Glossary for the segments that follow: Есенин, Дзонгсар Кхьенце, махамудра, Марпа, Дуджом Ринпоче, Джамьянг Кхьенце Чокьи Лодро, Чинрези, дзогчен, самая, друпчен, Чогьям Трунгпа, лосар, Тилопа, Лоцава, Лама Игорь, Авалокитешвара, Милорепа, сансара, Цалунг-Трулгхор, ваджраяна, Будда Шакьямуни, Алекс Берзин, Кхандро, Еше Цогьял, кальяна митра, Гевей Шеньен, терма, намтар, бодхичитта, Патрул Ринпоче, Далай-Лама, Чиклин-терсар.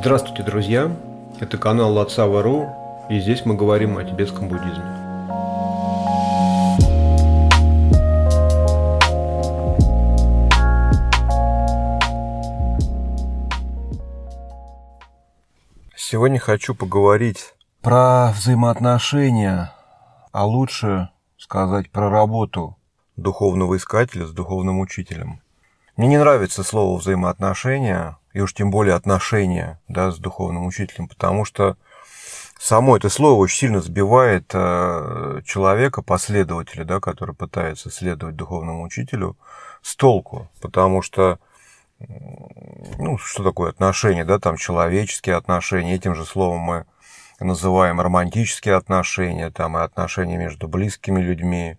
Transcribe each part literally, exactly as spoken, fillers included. Здравствуйте, друзья! Это канал Лоцава точка ру, и здесь мы говорим о тибетском буддизме. Сегодня хочу поговорить про взаимоотношения, а лучше сказать про работу духовного искателя с духовным учителем. Мне не нравится слово «взаимоотношения», и уж тем более отношения, да, с духовным учителем, потому что само это слово очень сильно сбивает человека, последователя, да, который пытается следовать духовному учителю, с толку, потому что, ну, что такое отношения, да, там человеческие отношения, этим же словом мы называем романтические отношения, там и отношения между близкими людьми,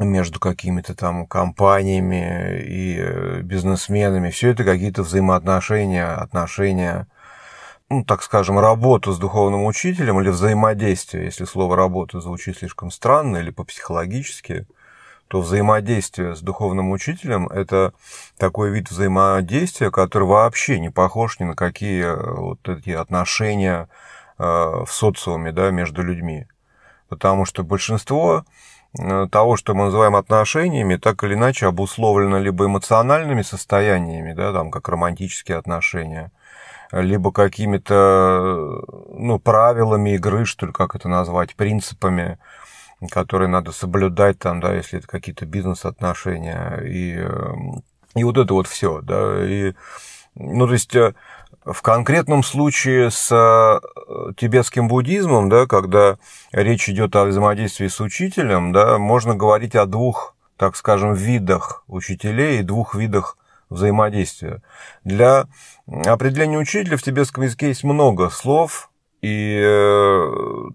между какими-то там компаниями и бизнесменами. Все это какие-то взаимоотношения, отношения, ну, так скажем, работа с духовным учителем или взаимодействие. Если слово «работа» звучит слишком странно или по-психологически, то взаимодействие с духовным учителем – это такой вид взаимодействия, который вообще не похож ни на какие вот эти отношения в социуме, да, между людьми. Потому что большинство того, что мы называем отношениями, так или иначе обусловлено либо эмоциональными состояниями, да, там, как романтические отношения, либо какими-то, ну, правилами игры, что ли, как это назвать, принципами, которые надо соблюдать, там, да, если это какие-то бизнес-отношения, и, и вот это вот все, да, и, ну, то есть в конкретном случае с тибетским буддизмом, да, когда речь идет о взаимодействии с учителем, да, можно говорить о двух, так скажем, видах учителей и двух видах взаимодействия. Для определения учителя в тибетском языке есть много слов, и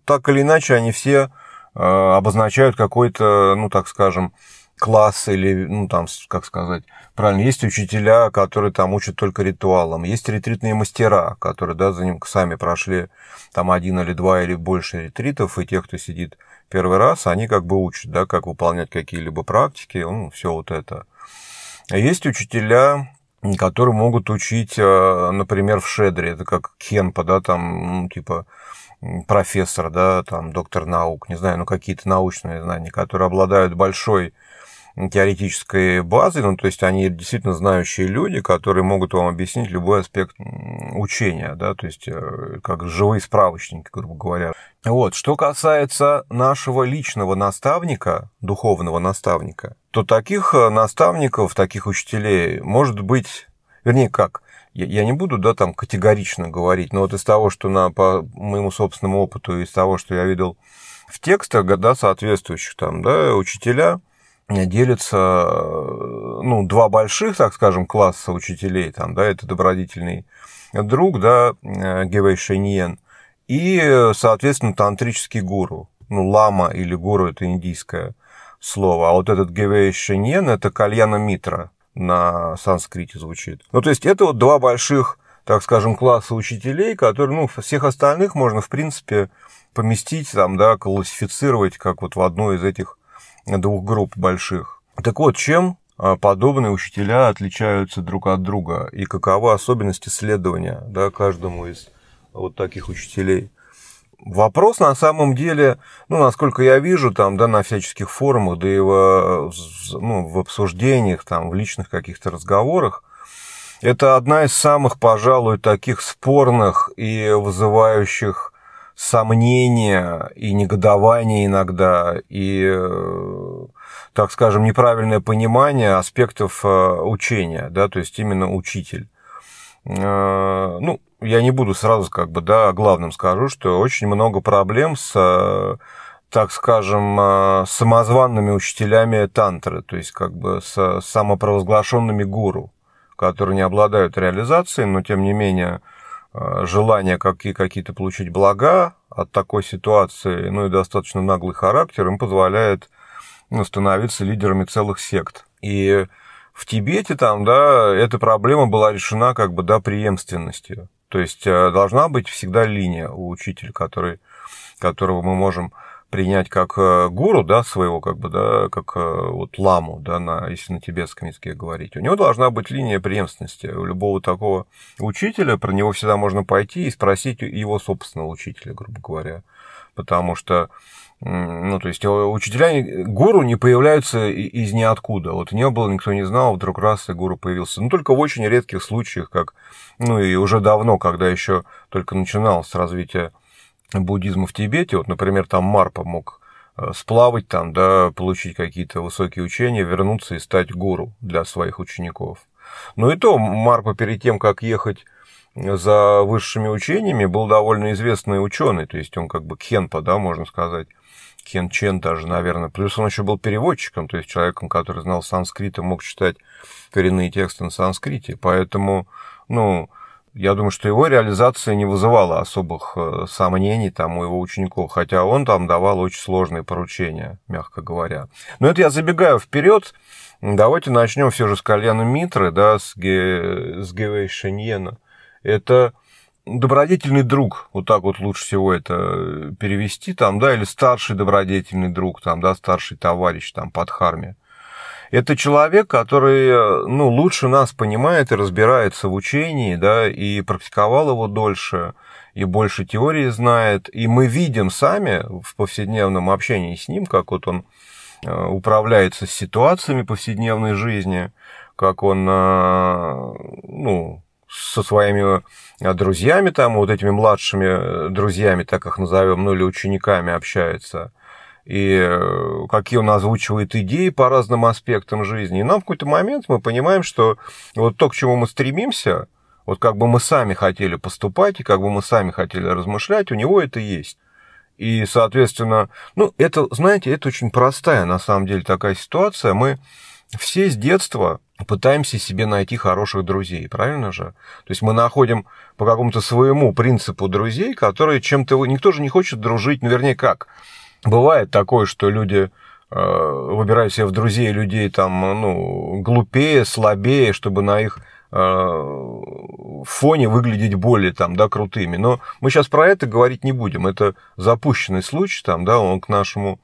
так или иначе они все обозначают какой-то, ну, так скажем, класс или, ну, там, как сказать, правильно, есть учителя, которые там учат только ритуалам, есть ретритные мастера, которые, да, за ним сами прошли там один или два или больше ретритов, и те, кто сидит первый раз, они как бы учат, да, как выполнять какие-либо практики, ну, все вот это. Есть учителя, которые могут учить, например, в шедре, это как кхенпа, да, там, ну, типа, профессор, да, там, доктор наук, не знаю, ну, какие-то научные знания, которые обладают большой теоретической базы, ну, то есть они действительно знающие люди, которые могут вам объяснить любой аспект учения, да, то есть как живые справочники, грубо говоря. Вот, что касается нашего личного наставника, духовного наставника, то таких наставников, таких учителей может быть, вернее, как, я, я не буду, да, там категорично говорить, но вот из того, что на, по моему собственному опыту, из того, что я видел в текстах, да, соответствующих там, да, учителя, делятся, ну, два больших, так скажем, класса учителей, там, да, это добродетельный друг, да, Гевей Шеньен, и, соответственно, тантрический гуру, ну, лама или гуру – это индийское слово, а вот этот Гевей Шеньен – это кальяна митра, на санскрите звучит. Ну, то есть это вот два больших, так скажем, класса учителей, которые, ну, всех остальных можно, в принципе, поместить, там, да, классифицировать как вот в одну из этих двух групп больших. Так вот, чем подобные учителя отличаются друг от друга и каковы особенности следования, да, каждому из вот таких учителей? Вопрос на самом деле, ну, насколько я вижу, там, да, на всяческих форумах, да и в, ну, в обсуждениях, там, в личных каких-то разговорах, это одна из самых, пожалуй, таких спорных и вызывающих сомнения и негодование иногда, и, так скажем, неправильное понимание аспектов учения, да, то есть именно учитель. Ну, я не буду сразу, как бы, да, главным скажу, что очень много проблем с, так скажем, самозванными учителями тантры, то есть как бы с самопровозглашенными гуру, которые не обладают реализацией, но тем не менее желание какие-то получить блага от такой ситуации, ну и достаточно наглый характер им позволяет, ну, становиться лидерами целых сект. И в Тибете там, да, эта проблема была решена как бы, да, преемственностью. То есть должна быть всегда линия у учителя, который, которого мы можем принять как гуру, да, своего, как бы, да, как вот ламу, да, на, если на тибетском языке говорить, у него должна быть линия преемственности. У любого такого учителя, про него всегда можно пойти и спросить его собственного учителя, грубо говоря. Потому что, ну, то есть, учителя, гуру не появляются из ниоткуда. Вот не было, никто не знал, вдруг раз и гуру появился. Ну, только в очень редких случаях, как, ну, и уже давно, когда еще только начиналось развитие буддизма в Тибете, вот, например, там Марпа мог сплавать, там, да, получить какие-то высокие учения, вернуться и стать гуру для своих учеников. Но и то Марпа перед тем, как ехать за высшими учениями, был довольно известный ученый, то есть он как бы кхенпа, да, можно сказать, кхенчен даже, наверное. Плюс он еще был переводчиком, то есть человеком, который знал санскрит и мог читать коренные тексты на санскрите. Поэтому, ну, я думаю, что его реализация не вызывала особых сомнений там у его учеников, хотя он там давал очень сложные поручения, мягко говоря. Но это я забегаю вперед. Давайте начнем все же с Кальяна Митры, да, с Гевей Шеньена. Это добродетельный друг, вот так вот лучше всего это перевести, там, да, или старший добродетельный друг, там, да, старший товарищ, там, подхарме. Это человек, который, ну, лучше нас понимает и разбирается в учении, да, и практиковал его дольше, и больше теории знает, и мы видим сами в повседневном общении с ним, как вот он управляется с ситуациями повседневной жизни, как он, ну, со своими друзьями, там, вот этими младшими друзьями, так их назовем, ну или учениками общается, и какие он озвучивает идеи по разным аспектам жизни. И нам в какой-то момент мы понимаем, что вот то, к чему мы стремимся, вот как бы мы сами хотели поступать, и как бы мы сами хотели размышлять, у него это есть. И, соответственно, ну, это, знаете, это очень простая, на самом деле, такая ситуация. Мы все с детства пытаемся себе найти хороших друзей, правильно же? То есть мы находим по какому-то своему принципу друзей, которые чем-то... Никто же не хочет дружить, ну, вернее, как? Бывает такое, что люди э, выбирают себе в друзей людей там, ну, глупее, слабее, чтобы на их э, фоне выглядеть более там, да, крутыми. Но мы сейчас про это говорить не будем. Это запущенный случай, там, да, он к нашему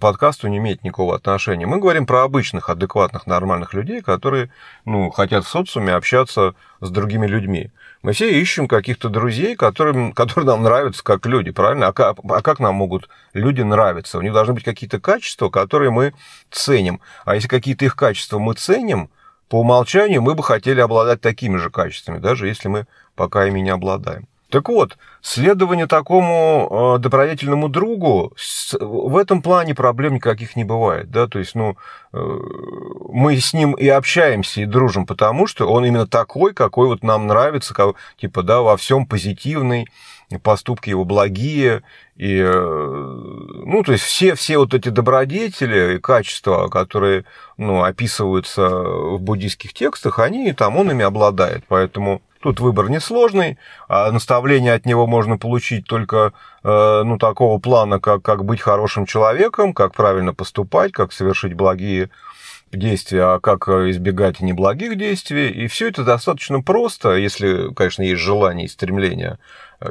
подкасту не имеет никакого отношения. Мы говорим про обычных, адекватных, нормальных людей, которые, ну, хотят в социуме общаться с другими людьми. Мы все ищем каких-то друзей, которым, которые нам нравятся как люди, правильно? А как, а как нам могут люди нравиться? У них должны быть какие-то качества, которые мы ценим. А если какие-то их качества мы ценим, по умолчанию мы бы хотели обладать такими же качествами, даже если мы пока ими не обладаем. Так вот, следование такому добродетельному другу, в этом плане проблем никаких не бывает. Да? То есть, ну, мы с ним и общаемся, и дружим, потому что он именно такой, какой вот нам нравится, как, типа, да, во всем позитивный, поступки его благие. И, ну, то есть, все, все вот эти добродетели и качества, которые, ну, описываются в буддийских текстах, они там, он ими обладает, поэтому... Тут выбор несложный, а наставление от него можно получить только, ну, такого плана, как, как быть хорошим человеком, как правильно поступать, как совершить благие действия, а как избегать неблагих действий. И все это достаточно просто, если, конечно, есть желание и стремление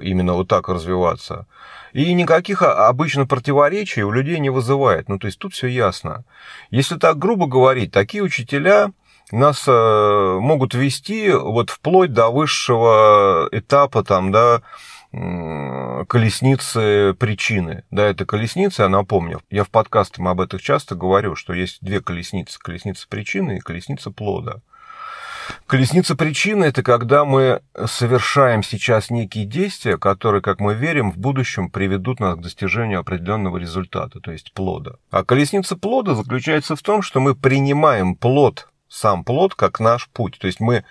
именно вот так развиваться. И никаких обычно противоречий у людей не вызывает. Ну, то есть тут все ясно. Если так грубо говорить, такие учителя... нас могут вести вот вплоть до высшего этапа там, да, колесницы причины. Да, это колесница, я напомню. Я в подкастах об этом часто говорю, что есть две колесницы. Колесница причины и колесница плода. Колесница причины – это когда мы совершаем сейчас некие действия, которые, как мы верим, в будущем приведут нас к достижению определенного результата, то есть плода. А колесница плода заключается в том, что мы принимаем плод, сам плод, как наш путь. То есть мы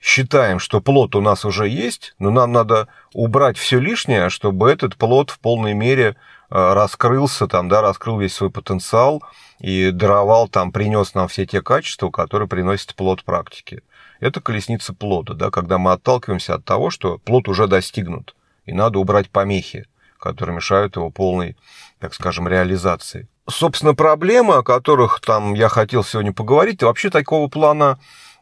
считаем, что плод у нас уже есть, но нам надо убрать все лишнее, чтобы этот плод в полной мере раскрылся, там, да, раскрыл весь свой потенциал и даровал, там, принес нам все те качества, которые приносит плод практики. Это колесница плода, да, когда мы отталкиваемся от того, что плод уже достигнут, и надо убрать помехи, которые мешают его полной, так скажем, реализации. Собственно, проблемы, о которых там я хотел сегодня поговорить, вообще такого плана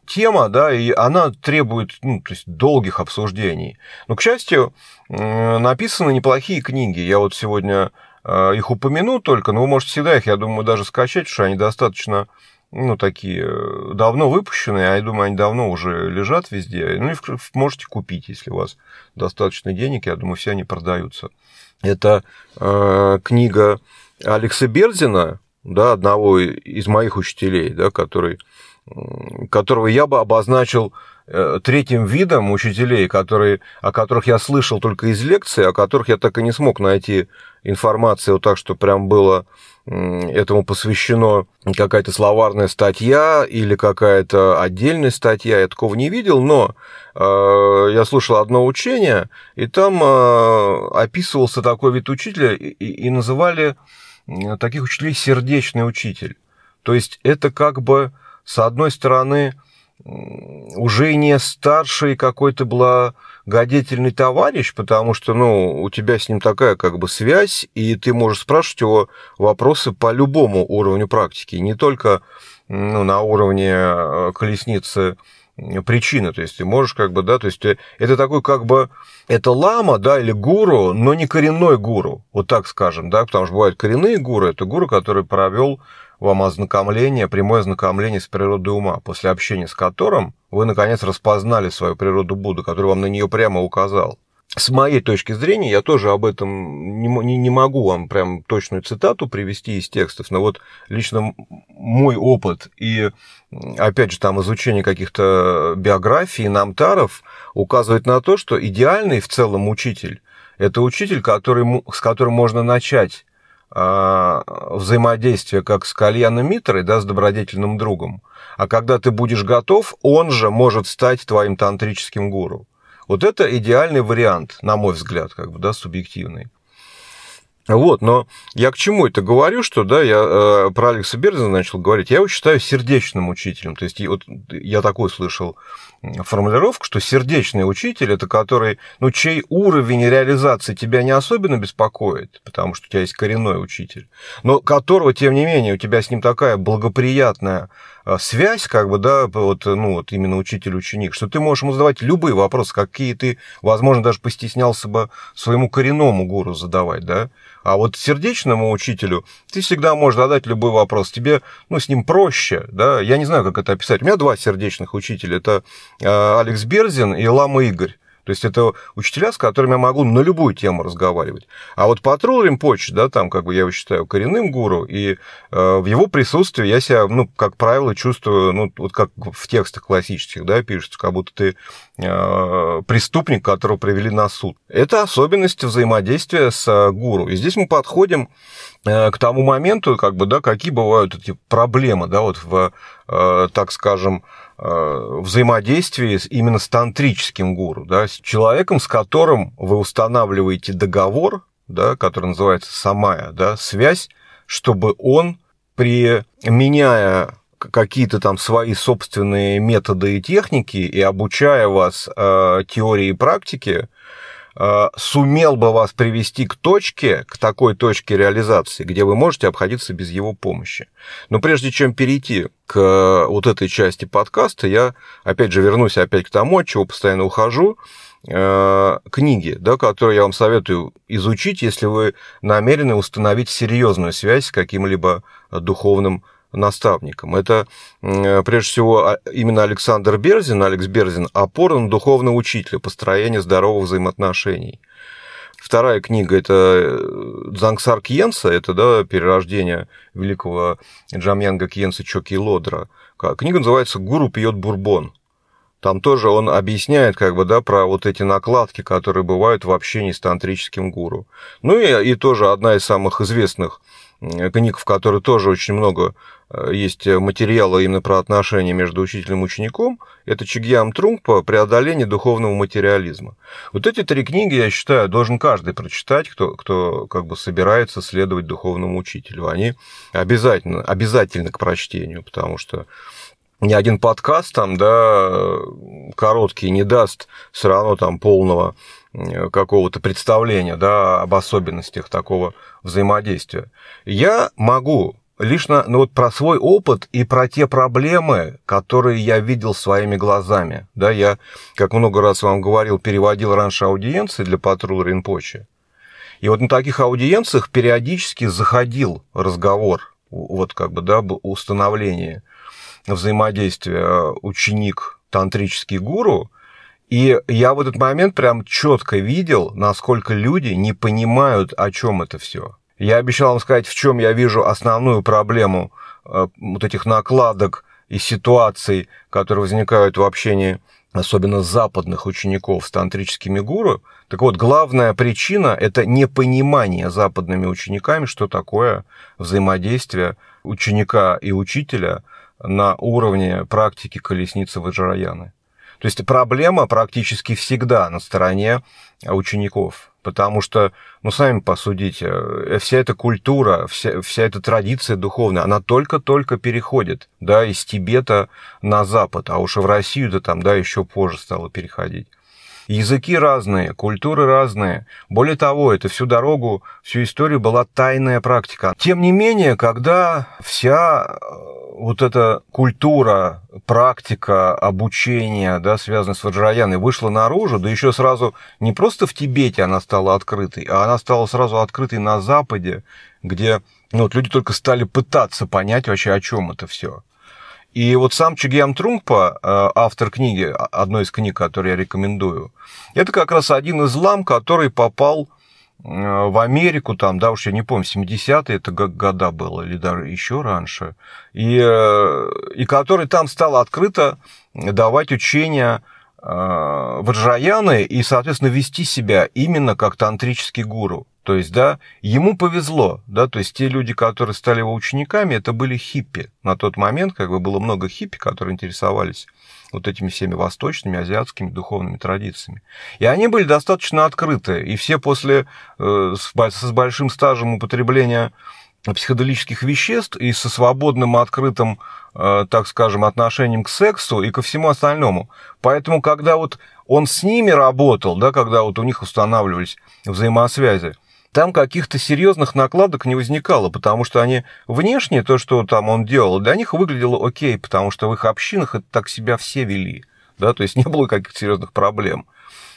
тема, да, и она требует, ну, то есть долгих обсуждений. Но, к счастью, написаны неплохие книги. Я вот сегодня их упомяну только, но вы можете всегда их, я думаю, даже скачать, потому что они достаточно, ну, такие давно выпущенные, а я думаю, они давно уже лежат везде. Ну, и можете купить, если у вас достаточно денег, я думаю, все они продаются. Это э, книга Алекса Берзина, да, одного из моих учителей, да, который, которого я бы обозначил третьим видом учителей, которые, о которых я слышал только из лекций, о которых я так и не смог найти информации, вот так, что прям было этому посвящено какая-то словарная статья или какая-то отдельная статья, я такого не видел, но э, я слушал одно учение, и там э, описывался такой вид учителя, и, и называли таких учителей сердечный учитель. То есть это как бы, с одной стороны, уже не старший какой-то благодетельный товарищ, потому что, ну, у тебя с ним такая как бы связь, и ты можешь спрашивать его вопросы по любому уровню практики, не только, ну, на уровне колесницы причины, то есть ты можешь как бы, да, то есть ты, это такой как бы, это лама, да, или гуру, но не коренной гуру, вот так скажем, да, потому что бывают коренные гуру, это гуру, который провел вам ознакомление, прямое ознакомление с природой ума, после общения с которым вы, наконец, распознали свою природу Будды, который вам на нее прямо указал. С моей точки зрения, я тоже об этом не, не могу вам прям точную цитату привести из текстов, но вот лично мой опыт и, опять же, там изучение каких-то биографий, намтаров указывает на то, что идеальный в целом учитель – это учитель, который, с которым можно начать взаимодействие как с кальяном митрой, да, с добродетельным другом. А когда ты будешь готов, он же может стать твоим тантрическим гуру. Вот это идеальный вариант, на мой взгляд, как бы, да, субъективный. Вот, но я к чему это говорю, что, да, я э, про Алекса Берзина начал говорить, я его считаю сердечным учителем. То есть, вот я такую слышал формулировку, что сердечный учитель – это который, ну, чей уровень реализации тебя не особенно беспокоит, потому что у тебя есть коренной учитель, но которого, тем не менее, у тебя с ним такая благоприятная связь, как бы, да, вот, ну, вот именно учитель-ученик, что ты можешь ему задавать любые вопросы, какие ты, возможно, даже постеснялся бы своему коренному гуру задавать, да. А вот сердечному учителю ты всегда можешь задать любой вопрос. Тебе, ну, с ним проще, да. Я не знаю, как это описать. У меня два сердечных учителя. Это Алекс Берзин и Лама Игорь. То есть это учителя, с которыми я могу на любую тему разговаривать. А вот Патрул Ринпоче, да, там, как бы, я его считаю коренным гуру, и э, в его присутствии я себя, ну, как правило, чувствую, ну, вот как в текстах классических, да, пишется, как будто ты э, преступник, которого привели на суд. Это особенность взаимодействия с гуру. И здесь мы подходим э, к тому моменту, как бы, да, какие бывают эти проблемы, да, вот в, э, так скажем, взаимодействии именно с тантрическим гуру, да, с человеком, с которым вы устанавливаете договор, да, который называется самая, да, связь, чтобы он, применяя какие-то там свои собственные методы и техники и обучая вас э, теории и практике, э, сумел бы вас привести к точке, к такой точке реализации, где вы можете обходиться без его помощи. Но прежде чем перейти к вот этой части подкаста, я, опять же, вернусь опять к тому, от чего постоянно ухожу, э, книги, да, которые я вам советую изучить, если вы намерены установить серьезную связь с каким-либо духовным наставником. Это, э, прежде всего, именно Александр Берзин, Алекс Берзин, «Опора на духовного учителя. Построение здоровых взаимоотношений». Вторая книга – это «Дзонгсар Кхьенце», это, да, перерождение великого Джамьянга Кхьенце Чокьи Лодро. Книга называется «Гуру пьет бурбон». Там тоже он объясняет, как бы, да, про вот эти накладки, которые бывают в общении с тантрическим гуру. Ну и, и тоже одна из самых известных книг, в которой тоже очень много есть материала именно про отношения между учителем и учеником, это Чогьям Трунгпа «Преодоление духовного материализма». Вот эти три книги, я считаю, должен каждый прочитать, кто, кто как бы собирается следовать духовному учителю. Они обязательно, обязательно к прочтению, потому что ни один подкаст там, да, короткий не даст все равно там полного какого-то представления, да, об особенностях такого взаимодействия. Я могу лишь на, ну, вот про свой опыт и про те проблемы, которые я видел своими глазами. Да, я, как много раз вам говорил, переводил раньше аудиенции для Патрул Ринпоче. И вот на таких аудиенциях периодически заходил разговор, вот как бы, да, установление взаимодействия ученик-тантрический гуру. И я в этот момент прям четко видел, насколько люди не понимают, о чем это все. Я обещал вам сказать, в чем я вижу основную проблему вот этих накладок и ситуаций, которые возникают в общении, особенно западных учеников с тантрическими гуру. Так вот, главная причина – это непонимание западными учениками, что такое взаимодействие ученика и учителя на уровне практики колесницы ваджраяны. То есть проблема практически всегда на стороне учеников, потому что, ну, сами посудите, вся эта культура, вся, вся эта традиция духовная, она только-только переходит, да, из Тибета на Запад, а уж и в Россию-то там, да, еще позже стало переходить. Языки разные, культуры разные. Более того, это всю дорогу, всю историю была тайная практика. Тем не менее, когда вся вот эта культура, практика, обучение, да, связанная с ваджраяной, вышла наружу, да еще сразу не просто в Тибете она стала открытой, а она стала сразу открытой на Западе, где, ну, вот люди только стали пытаться понять вообще, о чем это все. И вот сам Чогьям Трунгпа, автор книги, одной из книг, которую я рекомендую, это как раз один из лам, который попал в Америку, там, да уж я не помню, семидесятые это года было, или даже еще раньше, и, и который там стал открыто давать учения ваджраяны и, соответственно, вести себя именно как тантрический гуру. То есть, да, ему повезло, да, то есть те люди, которые стали его учениками, это были хиппи. На тот момент, как бы, было много хиппи, которые интересовались вот этими всеми восточными, азиатскими духовными традициями. И они были достаточно открыты. И все после, э, с, с большим стажем употребления психоделических веществ и со свободным, открытым, э, так скажем, отношением к сексу и ко всему остальному. Поэтому, когда вот он с ними работал, да, когда вот у них устанавливались взаимосвязи, там каких-то серьезных накладок не возникало, потому что они внешне, то, что там он делал, для них выглядело окей, потому что в их общинах это так себя все вели, да, то есть не было каких-то серьезных проблем.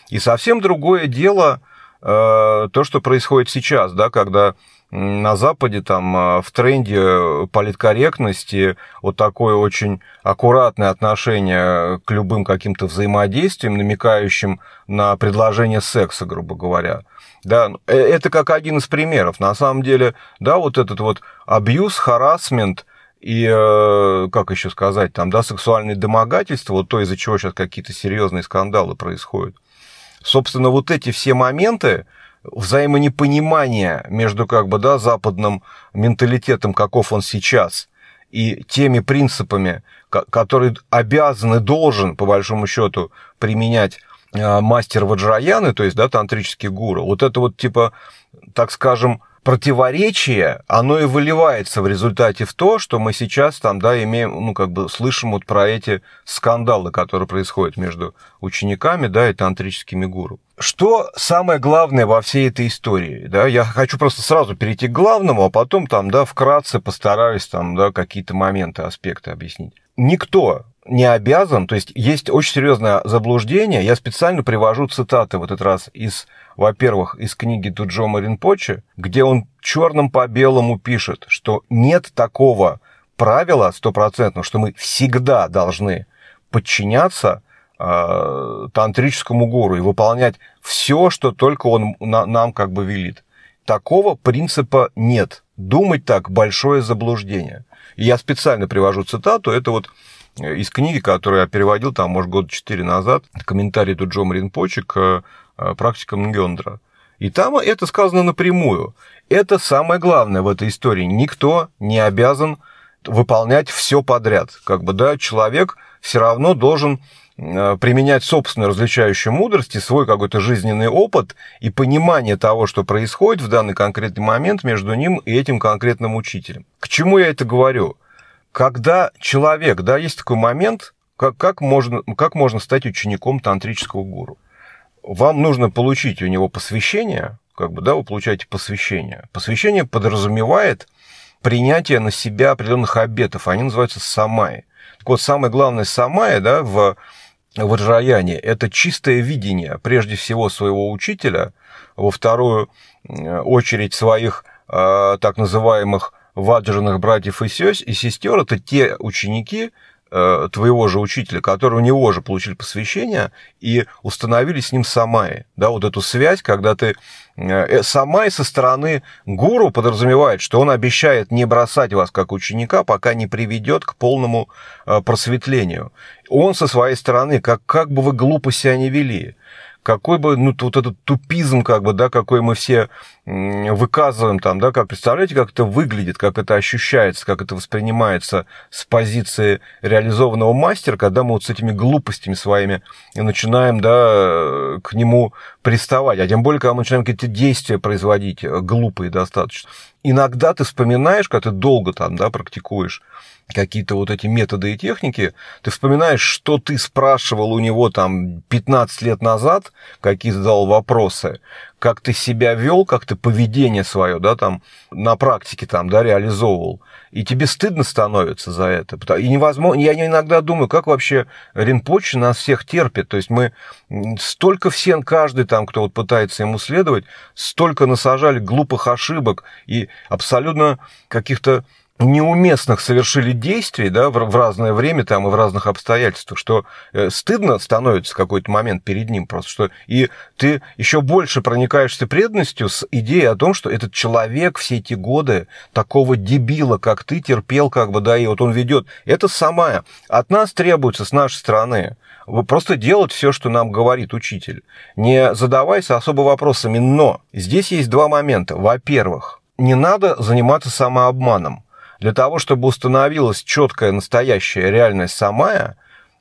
И совсем другое дело э, то, что происходит сейчас, да, когда на Западе там в тренде политкорректности вот такое очень аккуратное отношение к любым каким-то взаимодействиям, намекающим на предложение секса, грубо говоря. Да, это как один из примеров. На самом деле, да, вот этот вот абьюз, харассмент и, как еще сказать, там, да, сексуальные домогательства, вот то, из-за чего сейчас какие-то серьезные скандалы происходят. Собственно, вот эти все моменты, взаимонепонимание между, как бы, да, западным менталитетом, каков он сейчас, и теми принципами, которые обязан и должен, по большому счету, применять мастер ваджраяны, то есть, да, тантрический гуру, вот это вот, типа, так скажем, противоречие, оно и выливается в результате в то, что мы сейчас там, да, имеем, ну, как бы, слышим вот про эти скандалы, которые происходят между учениками, да, и тантрическими гуру. Что самое главное во всей этой истории, да, я хочу просто сразу перейти к главному, а потом там, да, вкратце постараюсь там, да, какие-то моменты, аспекты объяснить. Никто не обязан, то есть есть очень серьезное заблуждение, я специально привожу цитаты в этот раз из, во-первых, из книги Дуджома Ринпоче, где он черным по белому пишет, что нет такого правила стопроцентного, что мы всегда должны подчиняться э, тантрическому гуру и выполнять все, что только он на, нам как бы велит. Такого принципа нет. Думать так – большое заблуждение. И я специально привожу цитату, это вот из книги, которую я переводил, там, может, года четыре назад, комментарий Дуджом Ринпоче к практикам Нгёндра. И там это сказано напрямую. Это самое главное в этой истории. Никто не обязан выполнять все подряд. Как бы, да, человек все равно должен применять собственную различающую мудрость и свой какой-то жизненный опыт и понимание того, что происходит в данный конкретный момент между ним и этим конкретным учителем. К чему я это говорю? Когда человек, да, есть такой момент, как, как, можно, как можно стать учеником тантрического гуру. Вам нужно получить у него посвящение, как бы, да, вы получаете посвящение. Посвящение подразумевает принятие на себя определенных обетов, они называются самаи. Так вот, самое главное самая, да, в ваджраяне – это чистое видение, прежде всего, своего учителя, во вторую очередь своих так называемых ваджраных братьев и сестер, это те ученики твоего же учителя, которые у него же получили посвящение и установили с ним самаи. Да, вот эту связь, когда ты... Самаи со стороны гуру подразумевает, что он обещает не бросать вас как ученика, пока не приведет к полному просветлению. Он со своей стороны, как, как бы вы глупо себя не вели, какой бы, ну, вот этот тупизм, как бы, да, какой мы все выказываем там, да, как, представляете, как это выглядит, как это ощущается, как это воспринимается с позиции реализованного мастера, когда мы вот с этими глупостями своими начинаем, да, к нему приставать, а тем более, когда мы начинаем какие-то действия производить глупые достаточно. Иногда ты вспоминаешь, когда ты долго там, да, практикуешь какие-то вот эти методы и техники, ты вспоминаешь, что ты спрашивал у него там пятнадцать лет назад, какие задал вопросы, как ты себя вел, как ты поведение свое, да, там, на практике там, да, реализовывал. И тебе стыдно становится за это. И невозможно. Я иногда думаю, как вообще Ринпоче нас всех терпит. То есть мы столько всем, каждый там, кто вот пытается ему следовать, столько насажали глупых ошибок и абсолютно каких-то неуместных совершили действий, да, в разное время там, и в разных обстоятельствах, что стыдно становится в какой-то момент перед ним просто, что и ты еще больше проникаешься преданностью с идеей о том, что этот человек все эти годы такого дебила, как ты, терпел, как бы, да, и вот он ведет. Это самое. От нас требуется, с нашей стороны, просто делать все, что нам говорит учитель, не задаваясь особо вопросами. Но здесь есть два момента. Во-первых, не надо заниматься самообманом. Для того, чтобы установилась четкая, настоящая реальность самая,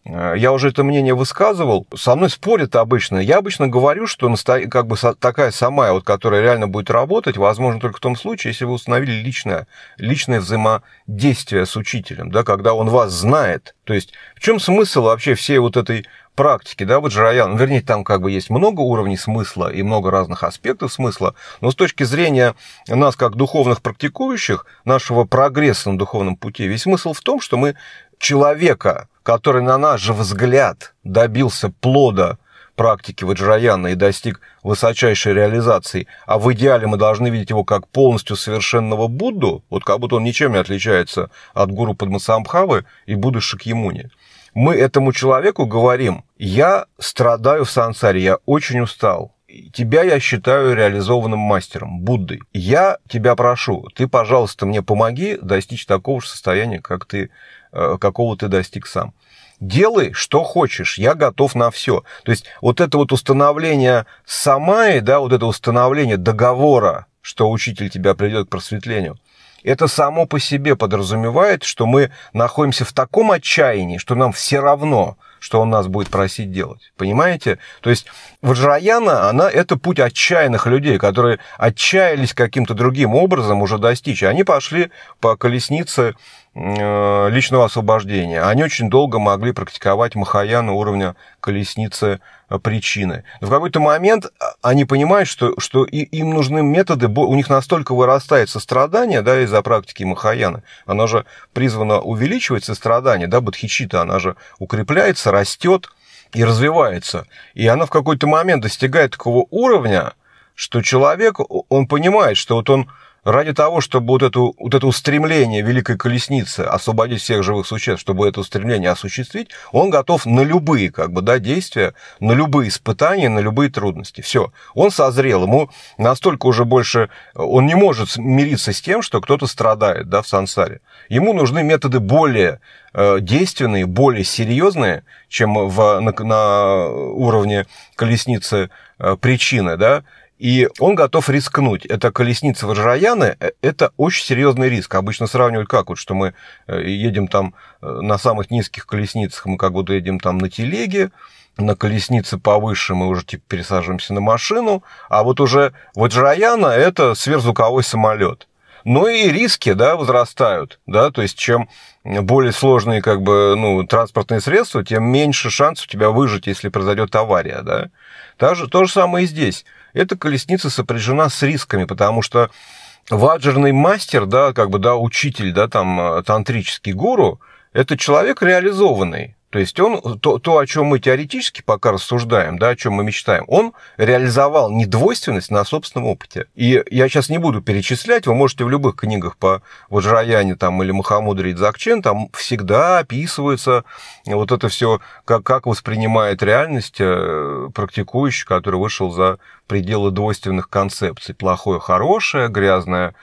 я уже это мнение высказывал, со мной спорят обычно. Я обычно говорю, что как бы такая самая, вот, которая реально будет работать, возможно только в том случае, если вы установили личное, личное взаимодействие с учителем, да, когда он вас знает. То есть в чем смысл вообще всей вот этой практики, да, вот ваджраян, вернее, там как бы есть много уровней смысла и много разных аспектов смысла, но с точки зрения нас, как духовных практикующих, нашего прогресса на духовном пути, весь смысл в том, что мы человека, который, на наш же взгляд, добился плода практики ваджраяна и достиг высочайшей реализации, а в идеале мы должны видеть его как полностью совершенного Будду, вот как будто он ничем не отличается от гуру Падмасамбхавы и Будды Шакьямуни. Мы этому человеку говорим: я страдаю в сансаре, я очень устал. Тебя я считаю реализованным мастером, Буддой. Я тебя прошу, ты, пожалуйста, мне помоги достичь такого же состояния, как ты, какого ты достиг сам. Делай, что хочешь, я готов на все. То есть вот это вот установление самаи, да, вот это установление договора, что учитель тебя приведет к просветлению, это само по себе подразумевает, что мы находимся в таком отчаянии, что нам все равно, что он нас будет просить делать. Понимаете? То есть ваджраяна, она это путь отчаянных людей, которые отчаялись каким-то другим образом уже достичь. Они пошли по колеснице личного освобождения. Они очень долго могли практиковать махаяну уровня колесницы причины. Но в какой-то момент они понимают, что, что и им нужны методы, у них настолько вырастает сострадание, да, из-за практики махаяны. Она же призвана увеличивать сострадание, да, бодхичитта, она же укрепляется, растет и развивается. И она в какой-то момент достигает такого уровня, что человек, он понимает, что вот он ради того, чтобы вот, эту, вот это устремление великой колесницы, освободить всех живых существ, чтобы это устремление осуществить, он готов на любые, как бы, да, действия, на любые испытания, на любые трудности. Все, он созрел, ему настолько уже больше... Он не может мириться с тем, что кто-то страдает, да, в сансаре. Ему нужны методы более действенные, более серьезные, чем в, на, на уровне колесницы причины, да. И он готов рискнуть. Это колесница ваджраяны, это очень серьезный риск. Обычно сравнивают, как вот, что мы едем там на самых низких колесницах, мы как будто едем там на телеге, на колеснице повыше мы уже типа пересаживаемся на машину, а вот уже ваджраяна – это сверхзвуковой самолет. Но и риски, да, возрастают, да, то есть чем более сложные, как бы, ну, транспортные средства, тем меньше шансов у тебя выжить, если произойдет авария, да. То же, то же самое и здесь. Эта колесница сопряжена с рисками, потому что ваджерный мастер, да, как бы, да, учитель, да, там, тантрический гуру, это человек реализованный, То есть он, то, то, о чем мы теоретически пока рассуждаем, да, о чем мы мечтаем, он реализовал недвойственность на собственном опыте. И я сейчас не буду перечислять, вы можете в любых книгах по Ваджраяне там, или Махамудре и Дзогчен, там всегда описывается вот это все, как, как воспринимает реальность практикующий, который вышел за пределы двойственных концепций. Плохое, хорошее, грязное,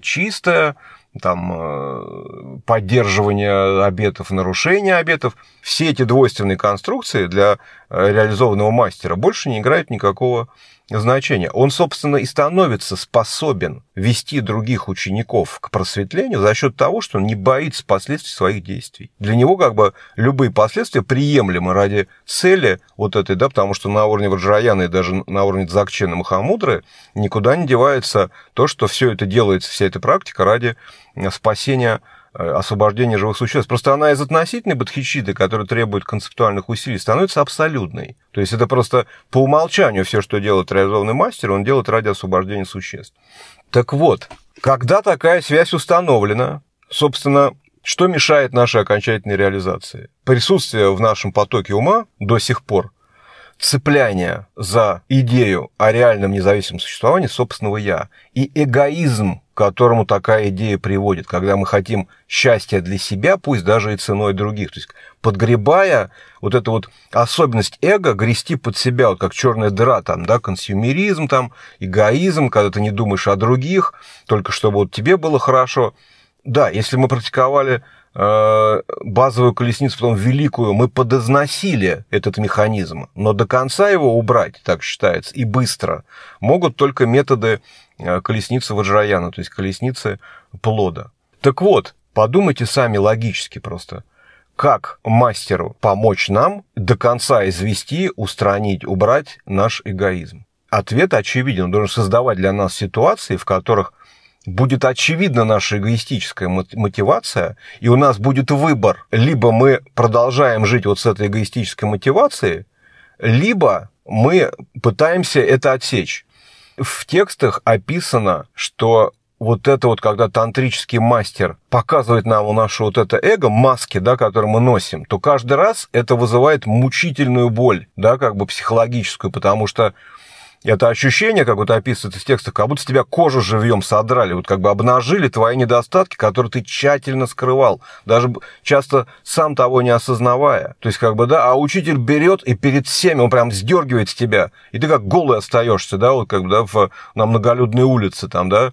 чистое. Там, поддерживание обетов, нарушение обетов. Все эти двойственные конструкции для реализованного мастера больше не играют никакого значения. Он, собственно, и становится способен вести других учеников к просветлению за счет того, что он не боится последствий своих действий. Для него как бы любые последствия приемлемы ради цели вот этой, да, потому что на уровне Ваджраяна и даже на уровне Дзогчена Махамудры никуда не девается то, что все это делается, вся эта практика ради спасения, освобождения живых существ. Просто она из относительной бодхичитты, которая требует концептуальных усилий, становится абсолютной. То есть это просто по умолчанию все, что делает реализованный мастер, он делает ради освобождения существ. Так вот, когда такая связь установлена, собственно, что мешает нашей окончательной реализации? Присутствие в нашем потоке ума до сих пор цепляние за идею о реальном независимом существовании собственного «я» и эгоизм, к которому такая идея приводит, когда мы хотим счастья для себя, пусть даже и ценой других. То есть подгребая вот эту вот особенность эго грести под себя, вот как черная дыра, там, да, консюмеризм, там, эгоизм, когда ты не думаешь о других, только чтобы вот тебе было хорошо. Да, если мы практиковали базовую колесницу, потом великую, мы подозносили этот механизм, но до конца его убрать, так считается, и быстро могут только методы колесницы Ваджраяна, то есть колесницы плода. Так вот, подумайте сами логически просто, как мастеру помочь нам до конца извести, устранить, убрать наш эгоизм. Ответ очевиден, он должен создавать для нас ситуации, в которых будет очевидна наша эгоистическая мотивация, и у нас будет выбор. Либо мы продолжаем жить вот с этой эгоистической мотивацией, либо мы пытаемся это отсечь. В текстах описано, что вот это вот, когда тантрический мастер показывает нам наше вот это эго, маски, да, которые мы носим, то каждый раз это вызывает мучительную боль, да, как бы психологическую, потому что это ощущение, как вот описывается в текстах, как будто с тебя кожу живьем содрали, вот как бы обнажили твои недостатки, которые ты тщательно скрывал, даже часто сам того не осознавая. То есть, как бы, да, а учитель берет и перед всеми он прям сдергивает с тебя, и ты как голый остаешься, да, вот как бы, да, в, на многолюдной улице там, да.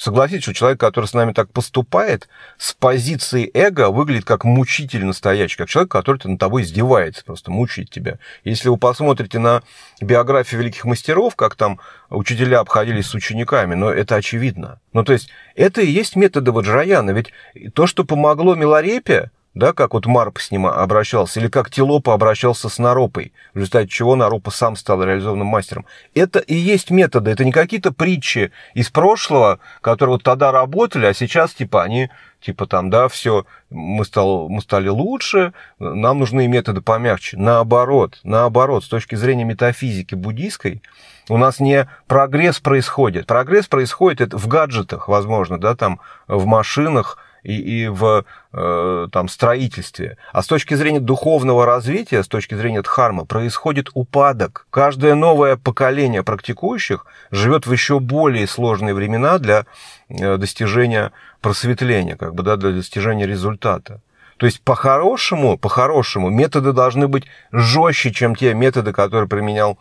Согласитесь, что человек, который с нами так поступает, с позиции эго выглядит как мучитель настоящий, как человек, который над тобой издевается, просто мучает тебя. Если вы посмотрите на биографию великих мастеров, как там учителя обходились с учениками, но это очевидно. Ну, то есть, это и есть методы Ваджраяна. Ведь то, что помогло Милорепе, да, как вот Марпа с ним обращался, или как Тилопа обращался с Наропой, в результате чего Наропа сам стал реализованным мастером. Это и есть методы, это не какие-то притчи из прошлого, которые вот тогда работали, а сейчас типа они, типа там, да, все, мы, стал, мы стали лучше, нам нужны методы помягче. Наоборот, наоборот, с точки зрения метафизики буддийской, у нас не прогресс происходит. Прогресс происходит это в гаджетах, возможно, да, там, в машинах, и, и в э, там, строительстве. А с точки зрения духовного развития, с точки зрения дхармы, происходит упадок. Каждое новое поколение практикующих живет в еще более сложные времена для достижения просветления, как бы, да, для достижения результата. То есть, по-хорошему, по-хорошему, методы должны быть жестче, чем те методы, которые применял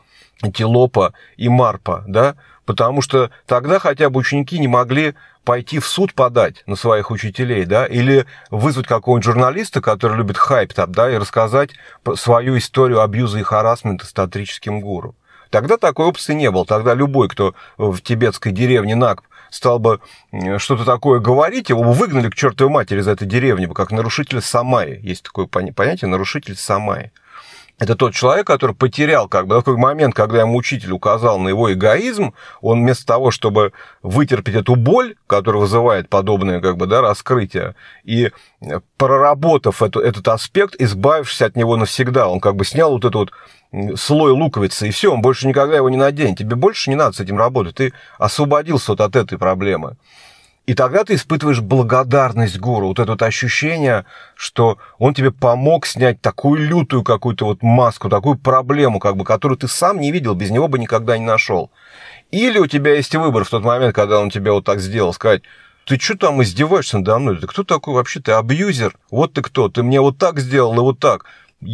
Тилопа и Марпа, да? Потому что тогда хотя бы ученики не могли пойти в суд подать на своих учителей, да, или вызвать какого-нибудь журналиста, который любит хайп, там, да, и рассказать свою историю абьюза и харассмента с тантрическим гуру. Тогда такой опции не было. Тогда любой, кто в тибетской деревне Нагп стал бы что-то такое говорить, его бы выгнали к чертовой матери из этой деревни, как нарушитель самаи. Есть такое понятие «нарушитель самаи». Это тот человек, который потерял, как бы, в такой момент, когда ему учитель указал на его эгоизм, он вместо того, чтобы вытерпеть эту боль, которая вызывает подобное, как бы, да, раскрытие, и проработав эту, этот аспект, избавившись от него навсегда, он как бы снял вот этот вот слой луковицы, и все, он больше никогда его не наденет, тебе больше не надо с этим работать, ты освободился вот от этой проблемы. И тогда ты испытываешь благодарность гуру, вот это вот ощущение, что он тебе помог снять такую лютую какую-то вот маску, такую проблему, как бы, которую ты сам не видел, без него бы никогда не нашел. Или у тебя есть выбор в тот момент, когда он тебя вот так сделал, сказать: ты что там издеваешься надо мной? Ты кто такой вообще? Ты абьюзер? Вот ты кто? Ты мне вот так сделал и вот так.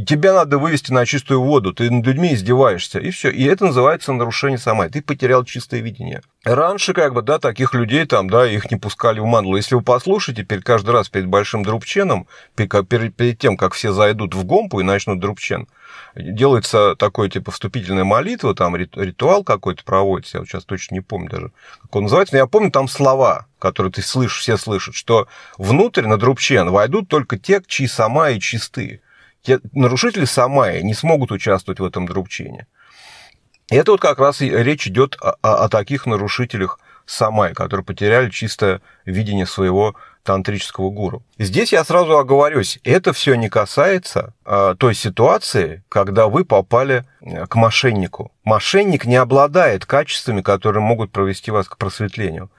Тебя надо вывести на чистую воду. Ты над людьми издеваешься. И все. И это называется нарушение самай. Ты потерял чистое видение. Раньше, как бы, да, таких людей там, да, их не пускали в мандалу. Если вы послушаете, перед, каждый раз перед большим друпченом, перед, перед, перед тем, как все зайдут в гомпу и начнут друпчен, делается такой, типа, вступительная молитва, там ритуал какой-то проводится, я вот сейчас точно не помню даже, как он называется, но я помню там слова, которые ты слышишь, все слышат, что внутрь на друпчен войдут только те, чьи самаи чистые. Те нарушители самаи не смогут участвовать в этом друпчене. И это вот как раз и речь идет о, о, о таких нарушителях самаи, которые потеряли чистое видение своего тантрического гуру. Здесь я сразу оговорюсь, это все не касается а, той ситуации, когда вы попали к мошеннику. Мошенник не обладает качествами, которые могут провести вас к просветлению.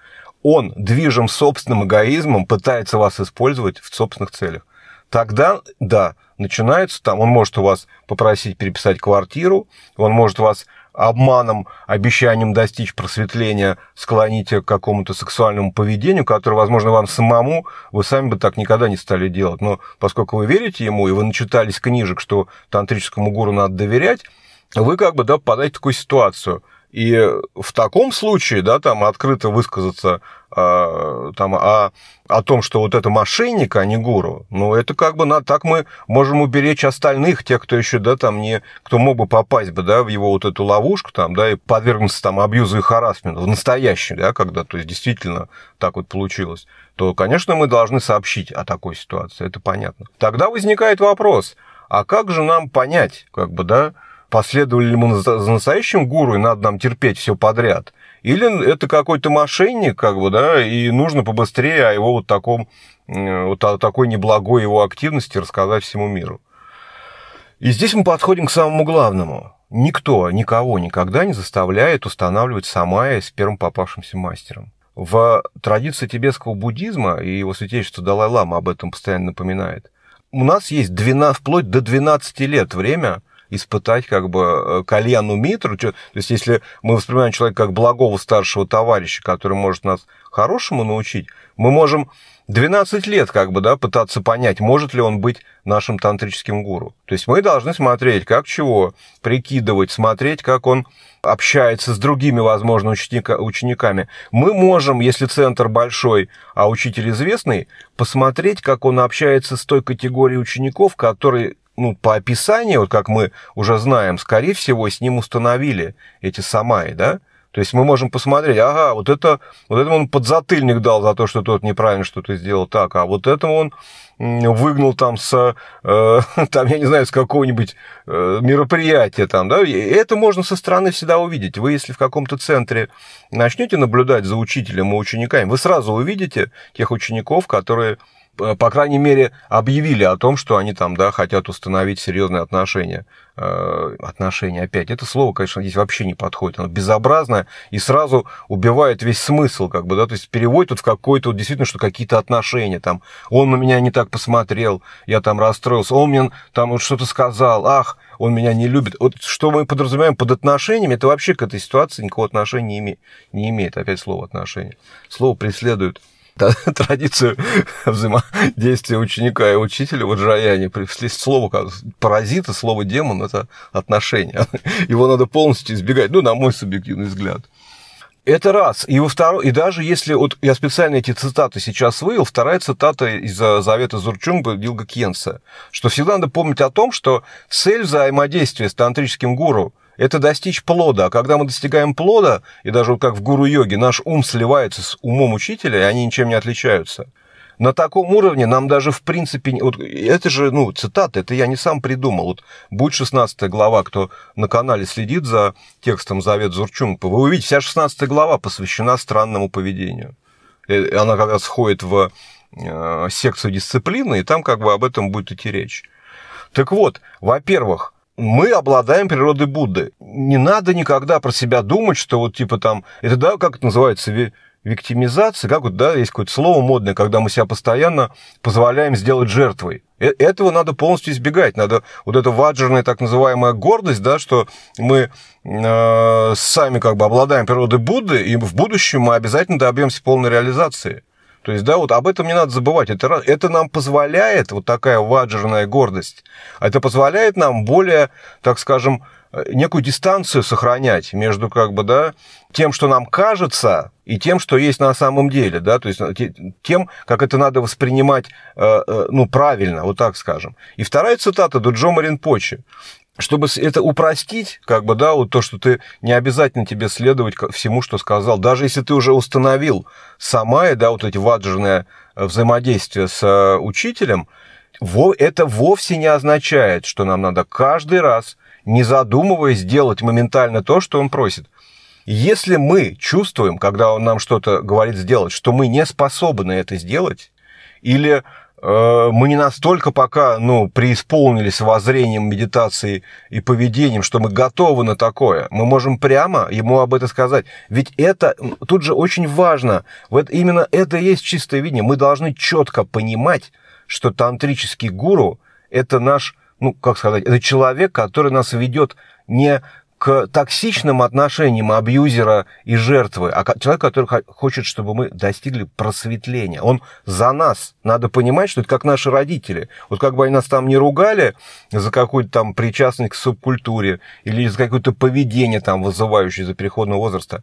Он, движим собственным эгоизмом, пытается вас использовать в собственных целях. Тогда, да, начинается там, он может у вас попросить переписать квартиру, он может вас обманом, обещанием достичь просветления склонить к какому-то сексуальному поведению, которое, возможно, вам самому, вы сами бы так никогда не стали делать. Но поскольку вы верите ему, и вы начитались книжек, что тантрическому гуру надо доверять, вы как бы, да, попадаете в такую ситуацию. И в таком случае, да, там открыто высказаться э, там, о, о том, что вот это мошенник, а не гуру, ну, это как бы надо, так мы можем уберечь остальных, тех, кто еще, да, там не, кто мог бы попасть бы, да, в его вот эту ловушку, там, да, и подвергнуться там абьюзу и харассменту в настоящем, да, когда, то есть, действительно так вот получилось, то, конечно, мы должны сообщить о такой ситуации, это понятно. Тогда возникает вопрос, а как же нам понять, как бы, да, последовали ли мы за настоящим гуру, и надо нам терпеть все подряд? Или это какой-то мошенник, как бы, да, и нужно побыстрее о его вот таком, вот о такой неблагой его активности рассказать всему миру? И здесь мы подходим к самому главному. Никто, никого никогда не заставляет устанавливать самая с первым попавшимся мастером. В традиции тибетского буддизма, и его святейшество Далай-Лама об этом постоянно напоминает, у нас есть двенадцать, вплоть до двенадцати лет время испытать как бы кальяну митру. То есть, если мы воспринимаем человека как благого старшего товарища, который может нас хорошему научить, мы можем двенадцать лет как бы, да, пытаться понять, может ли он быть нашим тантрическим гуру. То есть, мы должны смотреть, как чего, прикидывать, смотреть, как он общается с другими, возможно, ученика, учениками. Мы можем, если центр большой, а учитель известный, посмотреть, как он общается с той категорией учеников, которые, ну, по описанию, вот как мы уже знаем, скорее всего, с ним установили эти самаи, да? То есть мы можем посмотреть, ага, вот это, вот этому он подзатыльник дал за то, что тот неправильно что-то сделал так, а вот этому он выгнал там с, э, там, я не знаю, с какого-нибудь мероприятия там, да? И это можно со стороны всегда увидеть. Вы, если в каком-то центре начнете наблюдать за учителем и учениками, вы сразу увидите тех учеников, которые, по крайней мере, объявили о том, что они там, да, хотят установить серьезные отношения. Э, отношения опять. Это слово, конечно, здесь вообще не подходит. Оно безобразное и сразу убивает весь смысл, как бы, да, то есть переводит вот в какое-то, вот, действительно, что какие-то отношения там. Он на меня не так посмотрел, я там расстроился, он мне там вот что-то сказал, ах, он меня не любит. Вот что мы подразумеваем под отношениями, это вообще к этой ситуации никакого отношения не имеет. Не имеет. Опять слово отношения. Слово преследует традицию взаимодействия ученика и учителя в аджаяне. Слово паразита, слово демон – это отношения. Его надо полностью избегать, ну, на мой субъективный взгляд. Это раз. И во второй, и даже если... Вот я специально эти цитаты сейчас вывел. Вторая цитата из завета Зурчунга Дилго Кхьенце, что всегда надо помнить о том, что цель взаимодействия с тантрическим гуру – это достичь плода. А когда мы достигаем плода, и даже вот как в гуру-йоге, наш ум сливается с умом учителя, и они ничем не отличаются. На таком уровне нам даже в принципе... Вот это же, ну, цитаты, это я не сам придумал. Вот будет шестнадцатая глава, кто на канале следит за текстом «Завет Дзурчунпы», вы увидите, вся шестнадцатая глава посвящена странному поведению. И она как раз входит в секцию дисциплины, и там как бы об этом будет идти речь. Так вот, во-первых, мы обладаем природой Будды. Не надо никогда про себя думать, что вот типа там... Это, да, как это называется, виктимизация, как вот, да, есть какое-то слово модное, когда мы себя постоянно позволяем сделать жертвой. Этого надо полностью избегать. Надо вот эта ваджерная так называемая гордость, да, что мы э, сами как бы обладаем природой Будды, и в будущем мы обязательно добьемся полной реализации. То есть, да, вот об этом не надо забывать. Это, это нам позволяет, вот такая ваджерная гордость, это позволяет нам более, так скажем, некую дистанцию сохранять между, как бы, да, тем, что нам кажется, и тем, что есть на самом деле, да, то есть тем, как это надо воспринимать, ну, правильно, вот так скажем. И вторая цитата Дуджома Ринпоче. Чтобы это упростить, как бы, да, вот то, что ты не обязательно тебе следовать всему, что сказал, даже если ты уже установил самая, да, вот эти ваджерные взаимодействия с учителем, это вовсе не означает, что нам надо каждый раз, не задумываясь, делать моментально то, что он просит. Если мы чувствуем, когда он нам что-то говорит сделать, что мы не способны это сделать, или э, мы не настолько пока, ну, преисполнились воззрением, медитацией и поведением, что мы готовы на такое, мы можем прямо ему об этом сказать. Ведь это тут же очень важно. Вот именно это и есть чистое видение. Мы должны четко понимать, что тантрический гуру – это наш, ну, как сказать, это человек, который нас ведет не к токсичным отношениям абьюзера и жертвы, а человек, который хочет, чтобы мы достигли просветления. Он за нас. Надо понимать, что это как наши родители. Вот как бы они нас там не ругали за какую-то там причастность к субкультуре или за какое-то поведение там вызывающее за переходного возраста,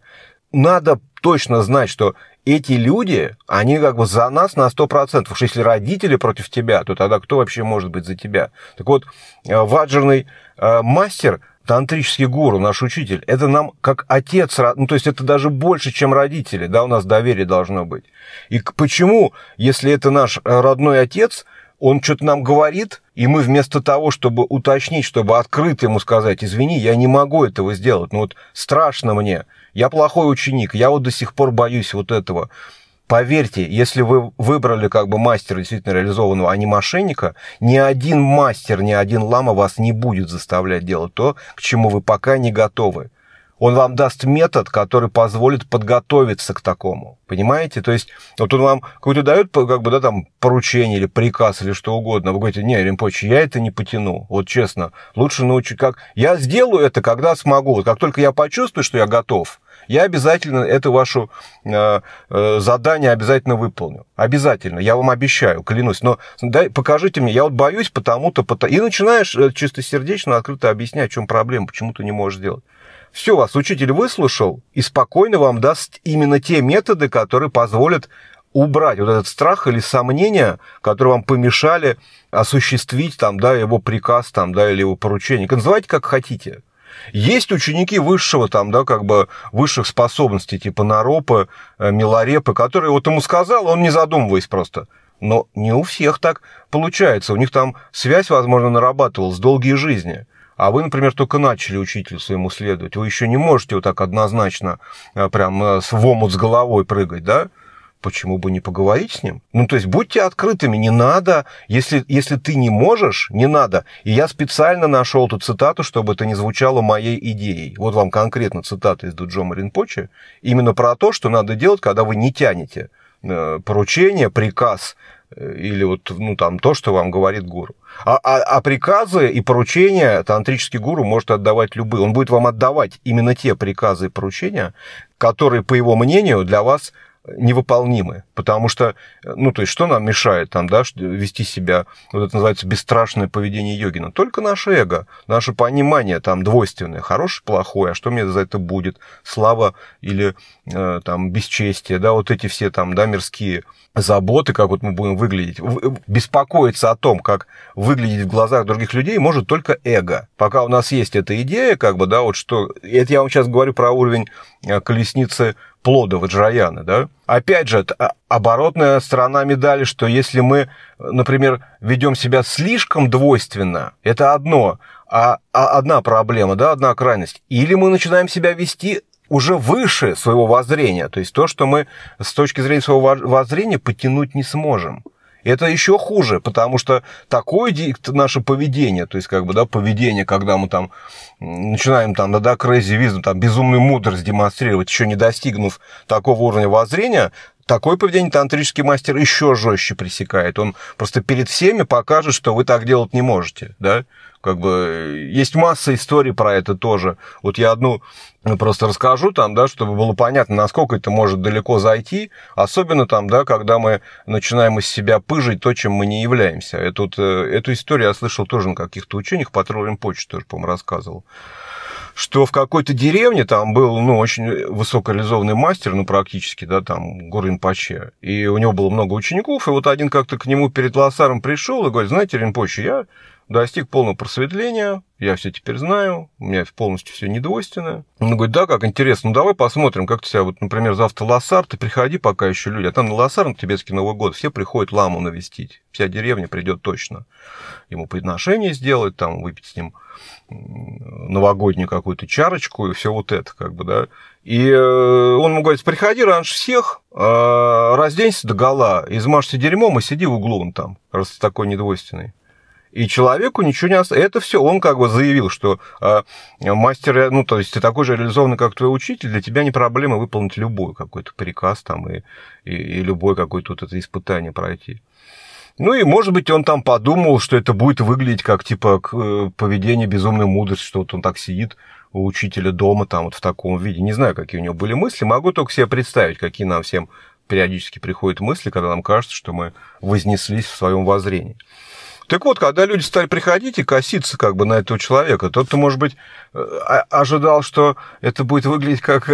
надо точно знать, что эти люди, они как бы за нас на сто процентов. Уж если родители против тебя, то тогда кто вообще может быть за тебя? Так вот, ваджерный мастер, тантрический гуру, наш учитель, это нам как отец, ну, то есть это даже больше, чем родители, да, у нас доверие должно быть. И почему, если это наш родной отец, он что-то нам говорит, и мы вместо того, чтобы уточнить, чтобы открыто ему сказать, извини, я не могу этого сделать, ну вот страшно мне, я плохой ученик, я вот до сих пор боюсь вот этого. Поверьте, если вы выбрали как бы мастера действительно реализованного, а не мошенника, ни один мастер, ни один лама вас не будет заставлять делать то, к чему вы пока не готовы. Он вам даст метод, который позволит подготовиться к такому. Понимаете? То есть, вот он вам какой-то дает как бы, да, там, поручение или приказ или что угодно. Вы говорите, не, Ринпоче, я это не потяну. Вот честно, лучше научу, как... Я сделаю это, когда смогу. Вот как только я почувствую, что я готов, я обязательно это ваше э, э, задание обязательно выполню. Обязательно. Я вам обещаю, клянусь. Но дай, покажите мне, я вот боюсь потому-то, потому... И начинаешь чистосердечно, открыто объяснять, в чем проблема, почему ты не можешь сделать. Все, вас учитель выслушал и спокойно вам даст именно те методы, которые позволят убрать вот этот страх или сомнения, которые вам помешали осуществить там, да, его приказ там, да, или его поручение. Называйте как хотите. Есть ученики высшего, там, да, как бы высших способностей, типа Наропы, Милорепы, которые вот ему сказал, он не задумываясь просто. Но не у всех так получается. У них там связь, возможно, нарабатывалась долгие жизни. А вы, например, только начали учителю своему следовать, вы еще не можете вот так однозначно прям в омут с головой прыгать, да? Почему бы не поговорить с ним? Ну, то есть, будьте открытыми, не надо, если, если ты не можешь, не надо. И я специально нашел эту цитату, чтобы это не звучало моей идеей. Вот вам конкретно цитата из Дуджома Ринпоче, именно про то, что надо делать, когда вы не тянете поручение, приказ, или вот, ну, там, то, что вам говорит гуру. А, а, а приказы и поручения тантрический гуру может отдавать любые. Он будет вам отдавать именно те приказы и поручения, которые, по его мнению, для вас невыполнимы. Потому что, ну, то есть, что нам мешает там, да, вести себя, вот это называется бесстрашное поведение йогина? Только наше эго, наше понимание там двойственное, хорошее, плохое, а что мне за это будет? Слава или э, там бесчестие, да, вот эти все там, да, мирские заботы, как вот мы будем выглядеть. Беспокоиться о том, как выглядеть в глазах других людей, может только эго. Пока у нас есть эта идея, как бы, да, вот что... Это я вам сейчас говорю про уровень колесницы плода ваджраяны, да? Опять же, это оборотная сторона медали, что если мы, например, ведем себя слишком двойственно, это одно, а, а одна проблема, да, одна крайность. Или мы начинаем себя вести уже выше своего воззрения, то есть то, что мы с точки зрения своего воззрения потянуть не сможем. Это еще хуже, потому что такое наше поведение, то есть как бы, да, поведение, когда мы там начинаем там, да, крэзи-визм, там безумную мудрость демонстрировать, еще не достигнув такого уровня воззрения, такое поведение тантрический мастер еще жестче пресекает. Он просто перед всеми покажет, что вы так делать не можете, да? Как бы есть масса историй про это тоже. Вот я одну просто расскажу там, да, чтобы было понятно, насколько это может далеко зайти, особенно там, да, когда мы начинаем из себя пыжить то, чем мы не являемся. Эту, эту историю я слышал тоже на каких-то учениях, Патрул Ринпоче тоже, по-моему, рассказывал, что в какой-то деревне там был, ну, очень высокореализованный мастер, ну, практически, да, там, Гуру Ринпоче, и у него было много учеников, и вот один как-то к нему перед лосаром пришел и говорит: знаете, Ринпоче, я достиг полного просветления, я все теперь знаю, у меня полностью все недвойственно. Он говорит: да, как интересно, ну давай посмотрим, как ты себя, вот, например, завтра лосар, ты приходи, пока еще люди, а там на лосар, на тибетский Новый год, все приходят ламу навестить, вся деревня придет точно, ему подношение сделать, там, выпить с ним новогоднюю какую-то чарочку и все вот это, как бы, да. И он ему говорит: приходи раньше всех, разденься догола, измажься дерьмом и сиди в углу он там, раз ты такой недвойственный. И человеку ничего не осталось. Это все он как бы заявил, что э, мастер, ну, то есть ты такой же реализованный, как твой учитель, для тебя не проблема выполнить любой какой-то приказ там и, и, и любое какое-то вот это испытание пройти. Ну и, может быть, он там подумал, что это будет выглядеть как, типа, поведение безумной мудрости, что вот он так сидит у учителя дома там вот в таком виде. Не знаю, какие у него были мысли, могу только себе представить, какие нам всем периодически приходят мысли, когда нам кажется, что мы вознеслись в своем воззрении. Так вот, когда люди стали приходить и коситься как бы на этого человека, тот-то, может быть, ожидал, что это будет выглядеть как,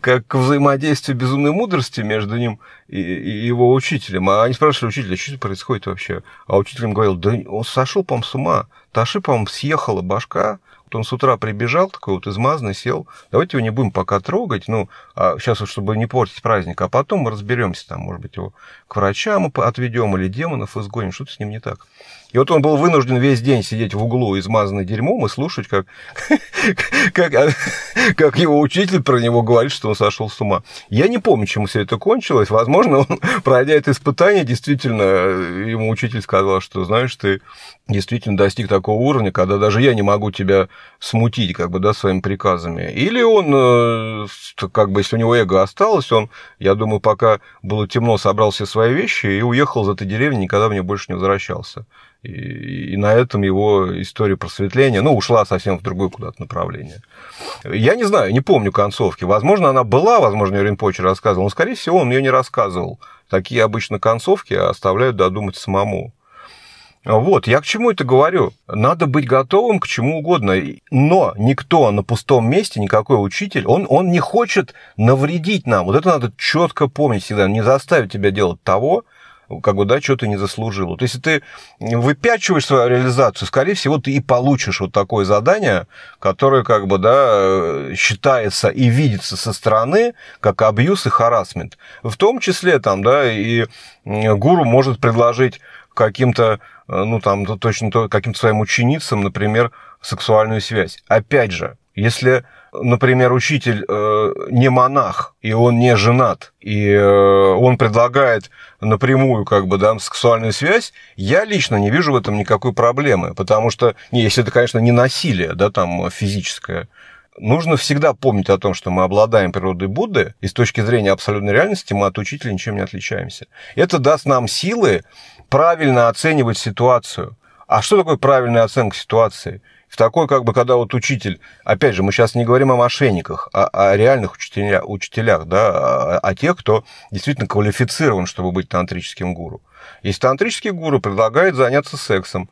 как взаимодействие безумной мудрости между ним и его учителем. А они спрашивали учителя: что происходит вообще? А учитель им говорил: да он сошел, по-моему, с ума. Таши, по-моему, съехала башка. Вот он с утра прибежал, такой вот измазанный, сел. Давайте его не будем пока трогать, ну, а сейчас вот, чтобы не портить праздник, а потом мы разберемся там, может быть, его к врачам отведем или демонов изгоним, что-то с ним не так. И вот он был вынужден весь день сидеть в углу, измазанный дерьмом, и слушать, как, как, как его учитель про него говорит, что он сошел с ума. Я не помню, чем все это кончилось. Возможно, он, пройдя это испытание, действительно, ему учитель сказал, что, знаешь, ты действительно достиг такого уровня, когда даже я не могу тебя смутить, как бы, да, своими приказами. Или он, как бы, если у него эго осталось, он, я думаю, пока было темно, собрал все свои вещи и уехал из этой деревни, никогда в нее больше не возвращался. И на этом его история просветления, ну, ушла совсем в другое куда-то направление. Я не знаю, не помню концовки. Возможно, она была, возможно, Ринпоче рассказывал, но, скорее всего, он ее не рассказывал. Такие обычно концовки оставляют додумать самому. Вот, я к чему это говорю? Надо быть готовым к чему угодно. Но никто на пустом месте, никакой учитель, он, он не хочет навредить нам. Вот это надо четко помнить всегда. Не заставить тебя делать того, как бы, да, что ты не заслужил. Вот если ты выпячиваешь свою реализацию, скорее всего, ты и получишь вот такое задание, которое, как бы, да, считается и видится со стороны как абьюз и харассмент. В том числе там, да, и гуру может предложить каким-то, ну, там, точно каким-то своим ученицам, например, сексуальную связь. Опять же, если, например, учитель э, не монах, и он не женат, и э, он предлагает напрямую, как бы, да, сексуальную связь, я лично не вижу в этом никакой проблемы, потому что, не, если это, конечно, не насилие, да, там, физическое, нужно всегда помнить о том, что мы обладаем природой Будды, и с точки зрения абсолютной реальности мы от учителя ничем не отличаемся. Это даст нам силы правильно оценивать ситуацию. А что такое правильная оценка ситуации? В такой, как бы, когда вот учитель, опять же, мы сейчас не говорим о мошенниках, а о реальных учителя, учителях, да, о тех, кто действительно квалифицирован, чтобы быть тантрическим гуру. Если тантрический гуру предлагает заняться сексом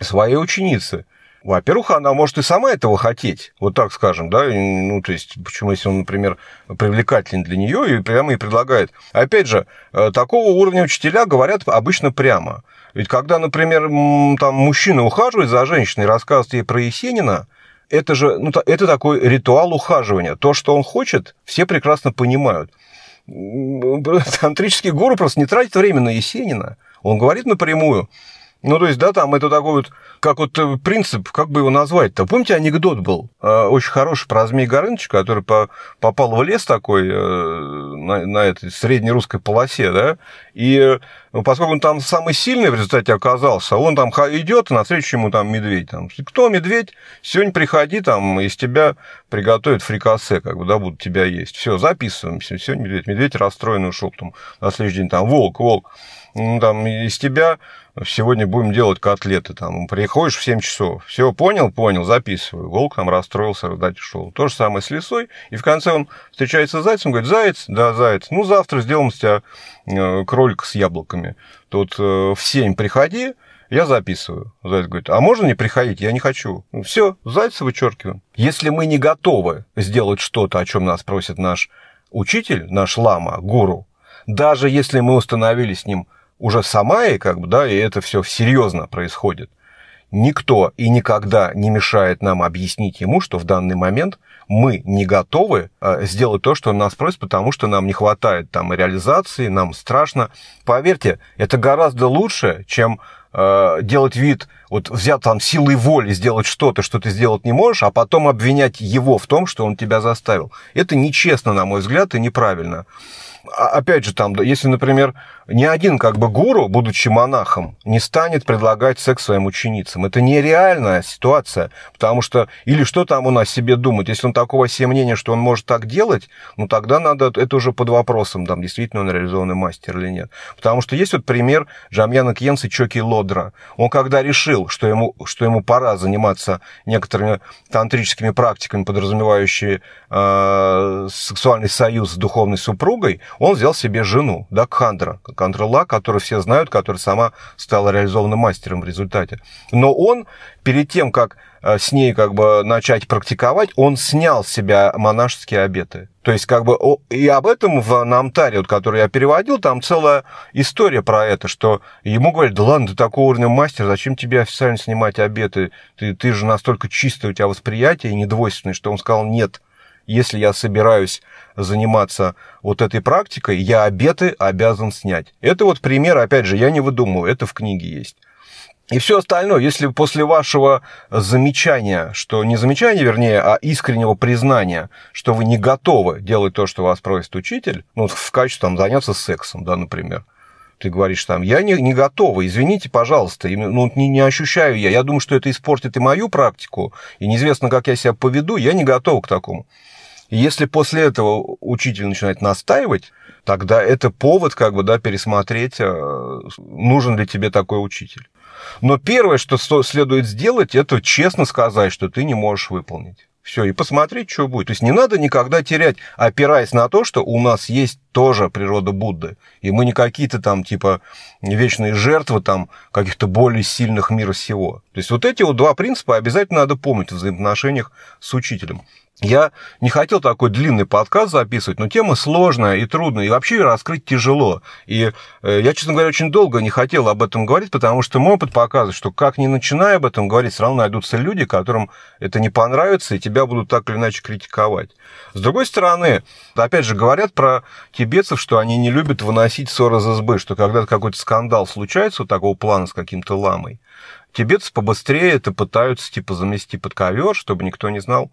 своей ученице, во-первых, она может и сама этого хотеть, вот так скажем, да, ну, то есть, почему, если он, например, привлекателен для нее, и прямо ей предлагает. Опять же, такого уровня учителя говорят обычно прямо. Ведь когда, например, там мужчина ухаживает за женщиной, рассказывает ей про Есенина, это же, ну, это такой ритуал ухаживания. То, что он хочет, все прекрасно понимают. Тантрический гуру просто не тратит время на Есенина, он говорит напрямую. Ну, то есть, да, там это такой вот, как вот принцип, как бы его назвать-то. Помните, анекдот был очень хороший про Змей Горыныча, который попал в лес такой на этой среднерусской полосе, да, и Но поскольку он там самый сильный в результате оказался, он там идет, и навстречу ему там медведь. Там, кто медведь? Сегодня приходи, там из тебя приготовят фрикасе, как бы, да, будут тебя есть. Все, записываемся. Сегодня медведь. Медведь расстроенный ушел. Там, на следующий день там волк, волк. Ну, там из тебя сегодня будем делать котлеты. Там приходишь в семь часов. Все, понял, понял, записываю. Волк там расстроился, ждать ушел. То же самое с лисой. И в конце он встречается с зайцем, говорит: заяц, да, заяц, ну завтра сделаем с тебя кролика с яблоками. Тут в семь приходи, я записываю. Заяц говорит: а можно не приходить? Я не хочу. Все, зайца вычеркиваем. Если мы не готовы сделать что-то, о чем нас просит наш учитель, наш лама, гуру, даже если мы установили с ним уже в Самае, как бы, да, и это все серьезно происходит, никто и никогда не мешает нам объяснить ему, что в данный момент мы не готовы сделать то, что он нас просит, потому что нам не хватает там реализации, нам страшно. Поверьте, это гораздо лучше, чем э, делать вид, вот взять там силой воли, сделать что-то, что ты сделать не можешь, а потом обвинять его в том, что он тебя заставил. Это нечестно, на мой взгляд, и неправильно. Опять же, там, если, например, ни один как бы гуру, будучи монахом, не станет предлагать секс своим ученицам. Это нереальная ситуация, потому что... Или что там он о себе думает? Если он такого себе мнения, что он может так делать, ну, тогда надо... Это уже под вопросом, там, действительно он реализованный мастер или нет. Потому что есть вот пример Джамьяна Кхьенце Чокьи Лодро. Он когда решил, что ему, что ему пора заниматься некоторыми тантрическими практиками, подразумевающими э, сексуальный союз с духовной супругой, он взял себе жену, да, Кхандро, Кхандрла, которую все знают, которая сама стала реализованным мастером в результате. Но он, перед тем, как с ней как бы начать практиковать, он снял с себя монашеские обеты. То есть, как бы, и об этом в Намтаре, вот, который я переводил, там целая история про это, что ему говорят: да ладно, ты такого уровня мастер, зачем тебе официально снимать обеты? Ты, ты же настолько чистое у тебя восприятие и недвойственное, что он сказал: нет. Если я собираюсь заниматься вот этой практикой, я обеты обязан снять. Это вот пример, опять же, я не выдумываю, это в книге есть. И все остальное, если после вашего замечания, что не замечания, вернее, а искреннего признания, что вы не готовы делать то, что вас просит учитель, ну, в качестве там заняться сексом, да, например. Ты говоришь там: я не, не готова, извините, пожалуйста, ну, не, не ощущаю я, я думаю, что это испортит и мою практику, и неизвестно, как я себя поведу, я не готова к такому. И если после этого учитель начинает настаивать, тогда это повод, как бы, да, пересмотреть, нужен ли тебе такой учитель. Но первое, что следует сделать, это честно сказать, что ты не можешь выполнить. Все, и посмотреть, что будет. То есть не надо никогда терять, опираясь на то, что у нас есть тоже природа Будды. И мы не какие-то там типа вечные жертвы там каких-то более сильных мира сего. То есть вот эти вот два принципа обязательно надо помнить в взаимоотношениях с учителем. Я не хотел такой длинный подкаст записывать, но тема сложная и трудная, и вообще ее раскрыть тяжело. И я, честно говоря, очень долго не хотел об этом говорить, потому что мой опыт показывает, что как ни начиная об этом говорить, все равно найдутся люди, которым это не понравится, и тебя будут так или иначе критиковать. С другой стороны, опять же, говорят про тибетцев, что они не любят выносить ссор из избы, что когда какой-то скандал случается у такого плана с каким-то ламой, тибетцы побыстрее это пытаются типа замести под ковер, чтобы никто не знал.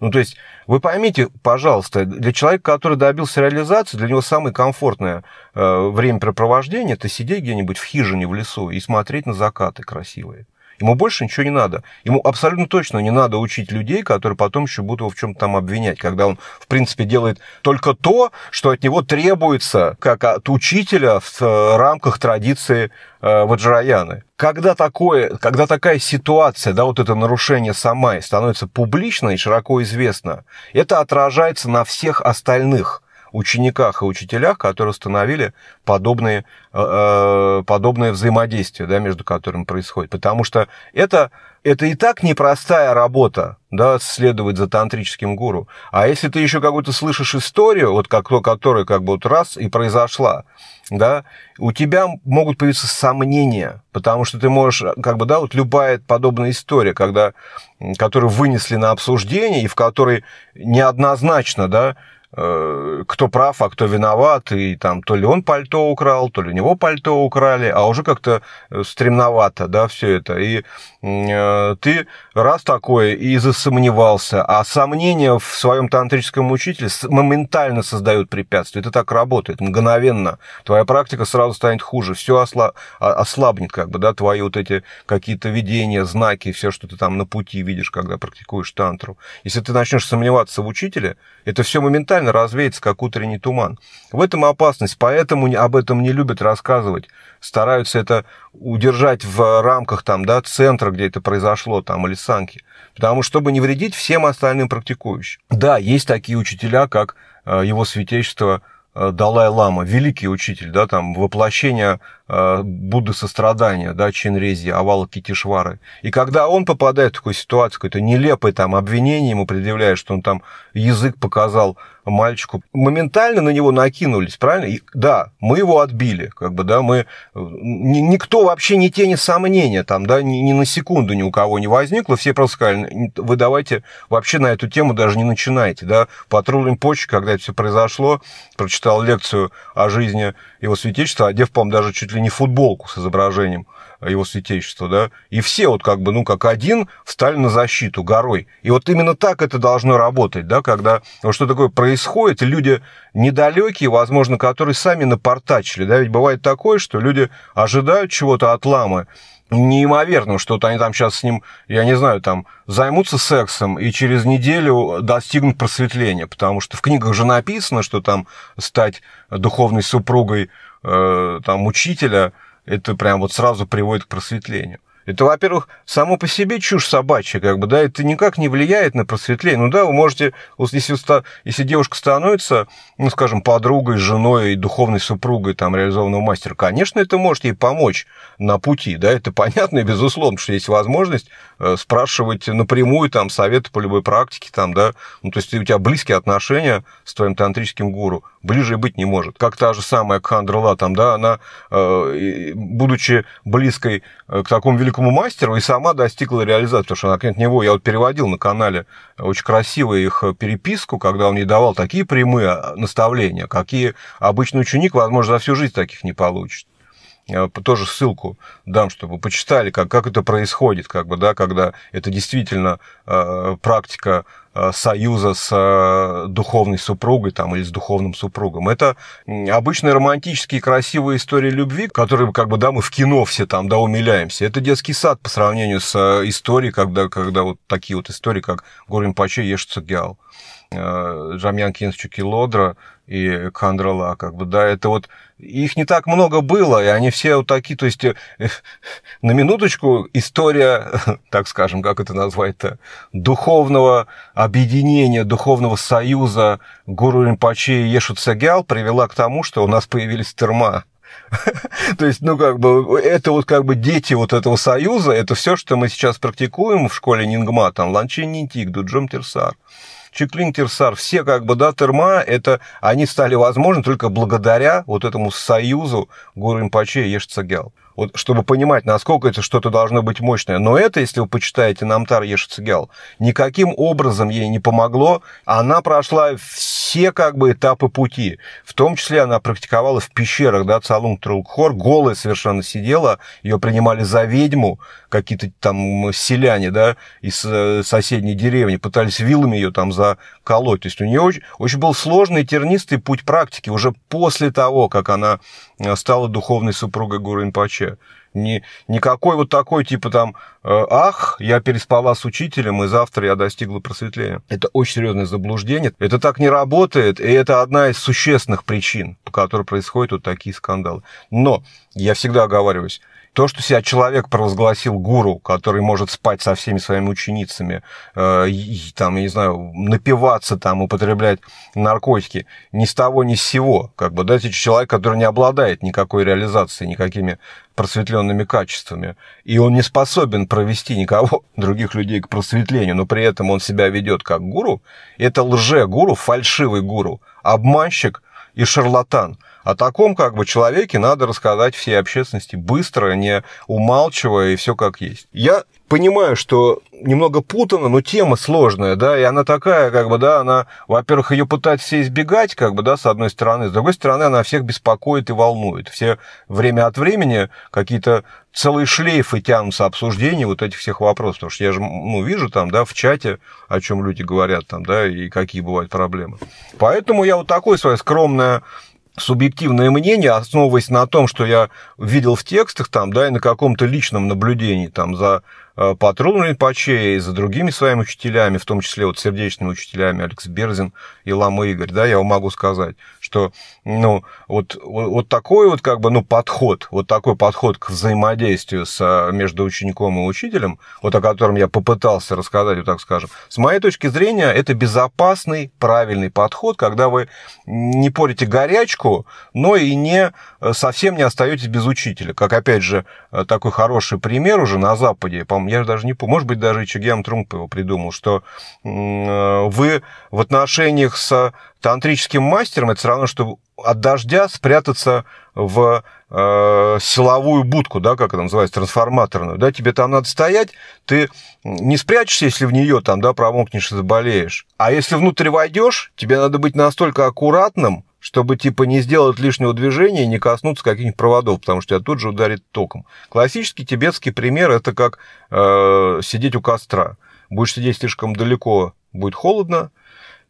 Ну, то есть, вы поймите, пожалуйста, для человека, который добился реализации, для него самое комфортное э, времяпрепровождение – это сидеть где-нибудь в хижине в лесу и смотреть на закаты красивые. Ему больше ничего не надо. Ему абсолютно точно не надо учить людей, которые потом еще будут его в чем-то там обвинять, когда он, в принципе, делает только то, что от него требуется, как от учителя в рамках традиции ваджраяны. Когда, такое, когда такая ситуация, да, вот это нарушение самаи становится публично и широко известно, это отражается на всех остальных учениках и учителях, которые установили подобные, э, подобные взаимодействия, да, между которыми происходит. Потому что это, это и так непростая работа, да, следовать за тантрическим гуру. А если ты еще какую-то слышишь историю, вот как, которая как бы вот раз и произошла, да, у тебя могут появиться сомнения, потому что ты можешь, как бы, да, вот любая подобная история, когда, которую вынесли на обсуждение и в которой неоднозначно, да, кто прав, а кто виноват, и там то ли он пальто украл, то ли у него пальто украли, а уже как-то стремновато, да, все это. И э, ты раз такое и засомневался, а сомнения в своем тантрическом учителе моментально создают препятствия. Это так работает, мгновенно. Твоя практика сразу станет хуже, все осла... ослабнет, как бы, да, твои вот эти какие-то видения, знаки, все, что ты там на пути видишь, когда практикуешь тантру. Если ты начнешь сомневаться в учителе, это все моментально развеется, как утренний туман. В этом опасность, поэтому об этом не любят рассказывать. Стараются это удержать в рамках там, да, центра, где это произошло, там, или санки. Потому что, чтобы не вредить всем остальным практикующим. Да, есть такие учителя, как его святейшество Далай-Лама, великий учитель, да, там, воплощение Будды сострадания, да, Чинрези, Авалокитешвары. И когда он попадает в такую ситуацию, какое-то нелепое там обвинение ему предъявляет, что он там язык показал мальчику, моментально на него накинулись, правильно? И, да, мы его отбили, как бы, да, мы... Никто вообще ни тени сомнения там, да, ни, ни на секунду ни у кого не возникло, все просто сказали, вы давайте вообще на эту тему даже не начинайте, да. Патрул Ринпоче, когда это все произошло, прочитал лекцию о жизни его святейшества, одев, по-моему, даже чуть ли не футболку с изображением его святейшества, да, и все вот как бы, ну, как один встали на защиту горой. И вот именно так это должно работать, да, когда вот что такое происходит, и люди недалекие, возможно, которые сами напортачили, да, ведь бывает такое, что люди ожидают чего-то от ламы, неимоверно, что-то они там сейчас с ним, я не знаю, там, займутся сексом и через неделю достигнут просветления, потому что в книгах же написано, что там стать духовной супругой там, учителя, это прям вот сразу приводит к просветлению. Это, во-первых, само по себе чушь собачья, как бы, да, это никак не влияет на просветление. Ну да, вы можете, если, если девушка становится, ну, скажем, подругой, женой и духовной супругой там, реализованного мастера, конечно, это может ей помочь на пути, да, это понятно и безусловно, что есть возможность спрашивать напрямую там советы по любой практике, там, да, ну, то есть у тебя близкие отношения с твоим тантрическим гуру, ближе быть не может. Как та же самая Кхандро, там, да, она, будучи близкой к такому великому мастеру и сама достигла реализации, потому что она от него, я вот переводил на канале очень красивую их переписку, когда он ей давал такие прямые наставления, какие обычный ученик, возможно, за всю жизнь таких не получит. Я тоже ссылку дам, чтобы почитали, как, как это происходит, как бы, да, когда это действительно э, практика союза с духовной супругой там, или с духовным супругом. Это обычные романтические красивые истории любви, которые как бы, да, мы в кино все там, да, умиляемся. Это детский сад по сравнению с историей, когда, когда вот такие вот истории, как Гуру Ринпоче, Еше Цогьял, Джамьянг Кхьенце Чокьи Лодро и Кхандро, как бы, да, это вот их не так много было, и они все вот такие, то есть на минуточку история, так скажем, как это назвать-то, духовного объединения, духовного союза Гуру Ринпоче и Еше Цогьял привела к тому, что у нас появились терма. То есть, ну, как бы, это вот как бы дети вот этого союза, это все, что мы сейчас практикуем в школе нингма, там, Лонгчен Нингтиг, Дуджом Тирсар, Чиклин-терсар, все как бы, да, терма, это они стали возможны только благодаря вот этому союзу Гуру Ринпоче и Еше Цогьял. Вот, чтобы понимать, насколько это что-то должно быть мощное. Но это, если вы почитаете Намтар Еше Цогьял, никаким образом ей не помогло. Она прошла все как бы этапы пути. В том числе она практиковала в пещерах, да, Цалунг-Трулгхор, голая совершенно сидела, ее принимали за ведьму, какие-то там селяне, да, из соседней деревни, пытались вилами ее там заколоть. То есть у нее очень, очень был сложный тернистый путь практики уже после того, как она стала духовной супругой Гуру Ринпоче. Ни, никакой вот такой, типа там, ах, я переспала с учителем, и завтра я достигла просветления. Это очень серьезное заблуждение. Это так не работает, и это одна из существенных причин, по которой происходят вот такие скандалы. Но я всегда оговариваюсь, то, что себя человек провозгласил гуру, который может спать со всеми своими ученицами, э, и, там, я не знаю, напиваться, там, употреблять наркотики, ни с того, ни с сего. Как бы, да, это человек, который не обладает никакой реализацией, никакими просветленными качествами, и он не способен провести никого, других людей к просветлению, но при этом он себя ведет как гуру, это лже-гуру, фальшивый гуру, обманщик и шарлатан. О таком как бы человеке надо рассказать всей общественности быстро, не умалчивая, и все как есть. Я понимаю, что немного путано, но тема сложная, да, и она такая, как бы, да, она, во-первых, ее пытаются все избегать, как бы, да, с одной стороны, с другой стороны, она всех беспокоит и волнует. Все время от времени какие-то целые шлейфы тянутся обсуждения вот этих всех вопросов, потому что я же, ну, вижу там, да, в чате, о чем люди говорят там, да, и какие бывают проблемы. Поэтому я вот такое свое скромное субъективное мнение, основываясь на том, что я видел в текстах там, да, и на каком-то личном наблюдении там за Патрулом Ринпоче и за другими своими учителями, в том числе вот сердечными учителями Алекс Берзин и Лама Игорь, да, я могу сказать, что, ну, вот, вот такой вот как бы, ну, подход, вот такой подход к взаимодействию с, между учеником и учителем, вот о котором я попытался рассказать, вот так скажем, с моей точки зрения, это безопасный, правильный подход, когда вы не порите горячку, но и не, совсем не остаетесь без учителя, как, опять же, такой хороший пример уже на Западе, по-моему, я же даже не помню, может быть, даже и Чогьям Трунгпа его придумал, что вы в отношениях с тантрическим мастером, это все равно, что от дождя спрятаться в э, силовую будку, да, как она называется, трансформаторную, да, тебе там надо стоять, ты не спрячешься, если в нее там, да, промокнешь и заболеешь, а если внутрь войдешь, тебе надо быть настолько аккуратным, чтобы, типа, не сделать лишнего движения и не коснуться каких-нибудь проводов, потому что тебя тут же ударит током. Классический тибетский пример – это как э, сидеть у костра. Будешь сидеть слишком далеко, будет холодно,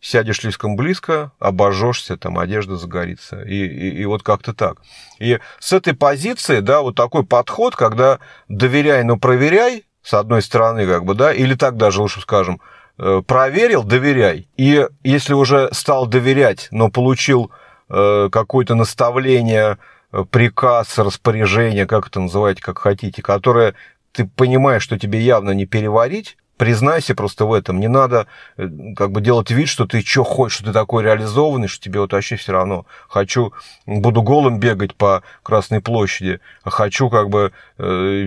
сядешь слишком близко, обожжешься, там, одежда загорится. И, и, и вот как-то так. И с этой позиции, да, вот такой подход, когда доверяй, но проверяй, с одной стороны, как бы, да, или так даже лучше скажем, проверил, доверяй. И если уже стал доверять, но получил какое-то наставление, приказ, распоряжение, как это называете, как хотите, которое ты понимаешь, что тебе явно не переварить, признайся просто в этом. Не надо как бы делать вид, что ты что хочешь, что ты такой реализованный, что тебе вот вообще все равно. Хочу, буду голым бегать по Красной площади, хочу как бы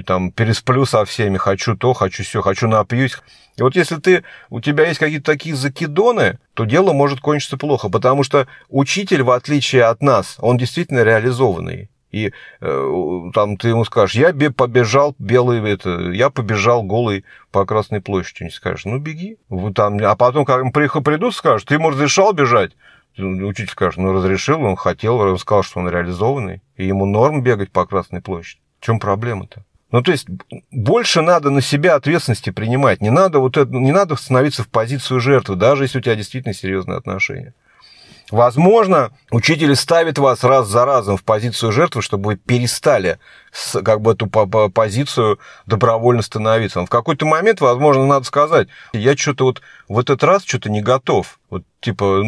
там пересплю со всеми, хочу то, хочу все, хочу напьюсь. И вот если ты, у тебя есть какие-то такие закидоны, то дело может кончиться плохо, потому что учитель, в отличие от нас, он действительно реализованный. И э, там ты ему скажешь, я побежал белый, это, я побежал голый по Красной площади. Не скажешь, ну беги. Вот там, а потом, когда придут, скажешь, ты ему разрешал бежать? Учитель скажет, ну разрешил, он хотел, он сказал, что он реализованный, и ему норм бегать по Красной площади. В чем проблема-то? Ну, то есть, больше надо на себя ответственности принимать. Не надо, вот это, не надо становиться в позицию жертвы, даже если у тебя действительно серьезные отношения. Возможно, учитель ставит вас раз за разом в позицию жертвы, чтобы вы перестали как бы эту позицию добровольно становиться. Но в какой-то момент, возможно, надо сказать, я что-то вот в этот раз что-то не готов. Вот типа,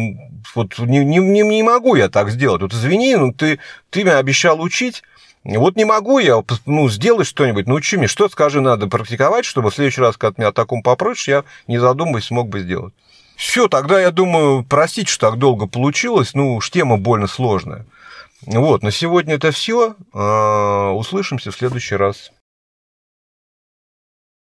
вот не, не, не могу я так сделать. Вот извини, ну ты, ты меня обещал учить. Вот не могу я, ну, сделай что-нибудь, научи меня. Что, скажи, надо практиковать, чтобы в следующий раз, когда меня о таком попросишь, я, не задумываясь, смог бы сделать. Все, тогда, я думаю, простите, что так долго получилось, ну, уж тема больно сложная. Вот, на сегодня это все. Услышимся в следующий раз.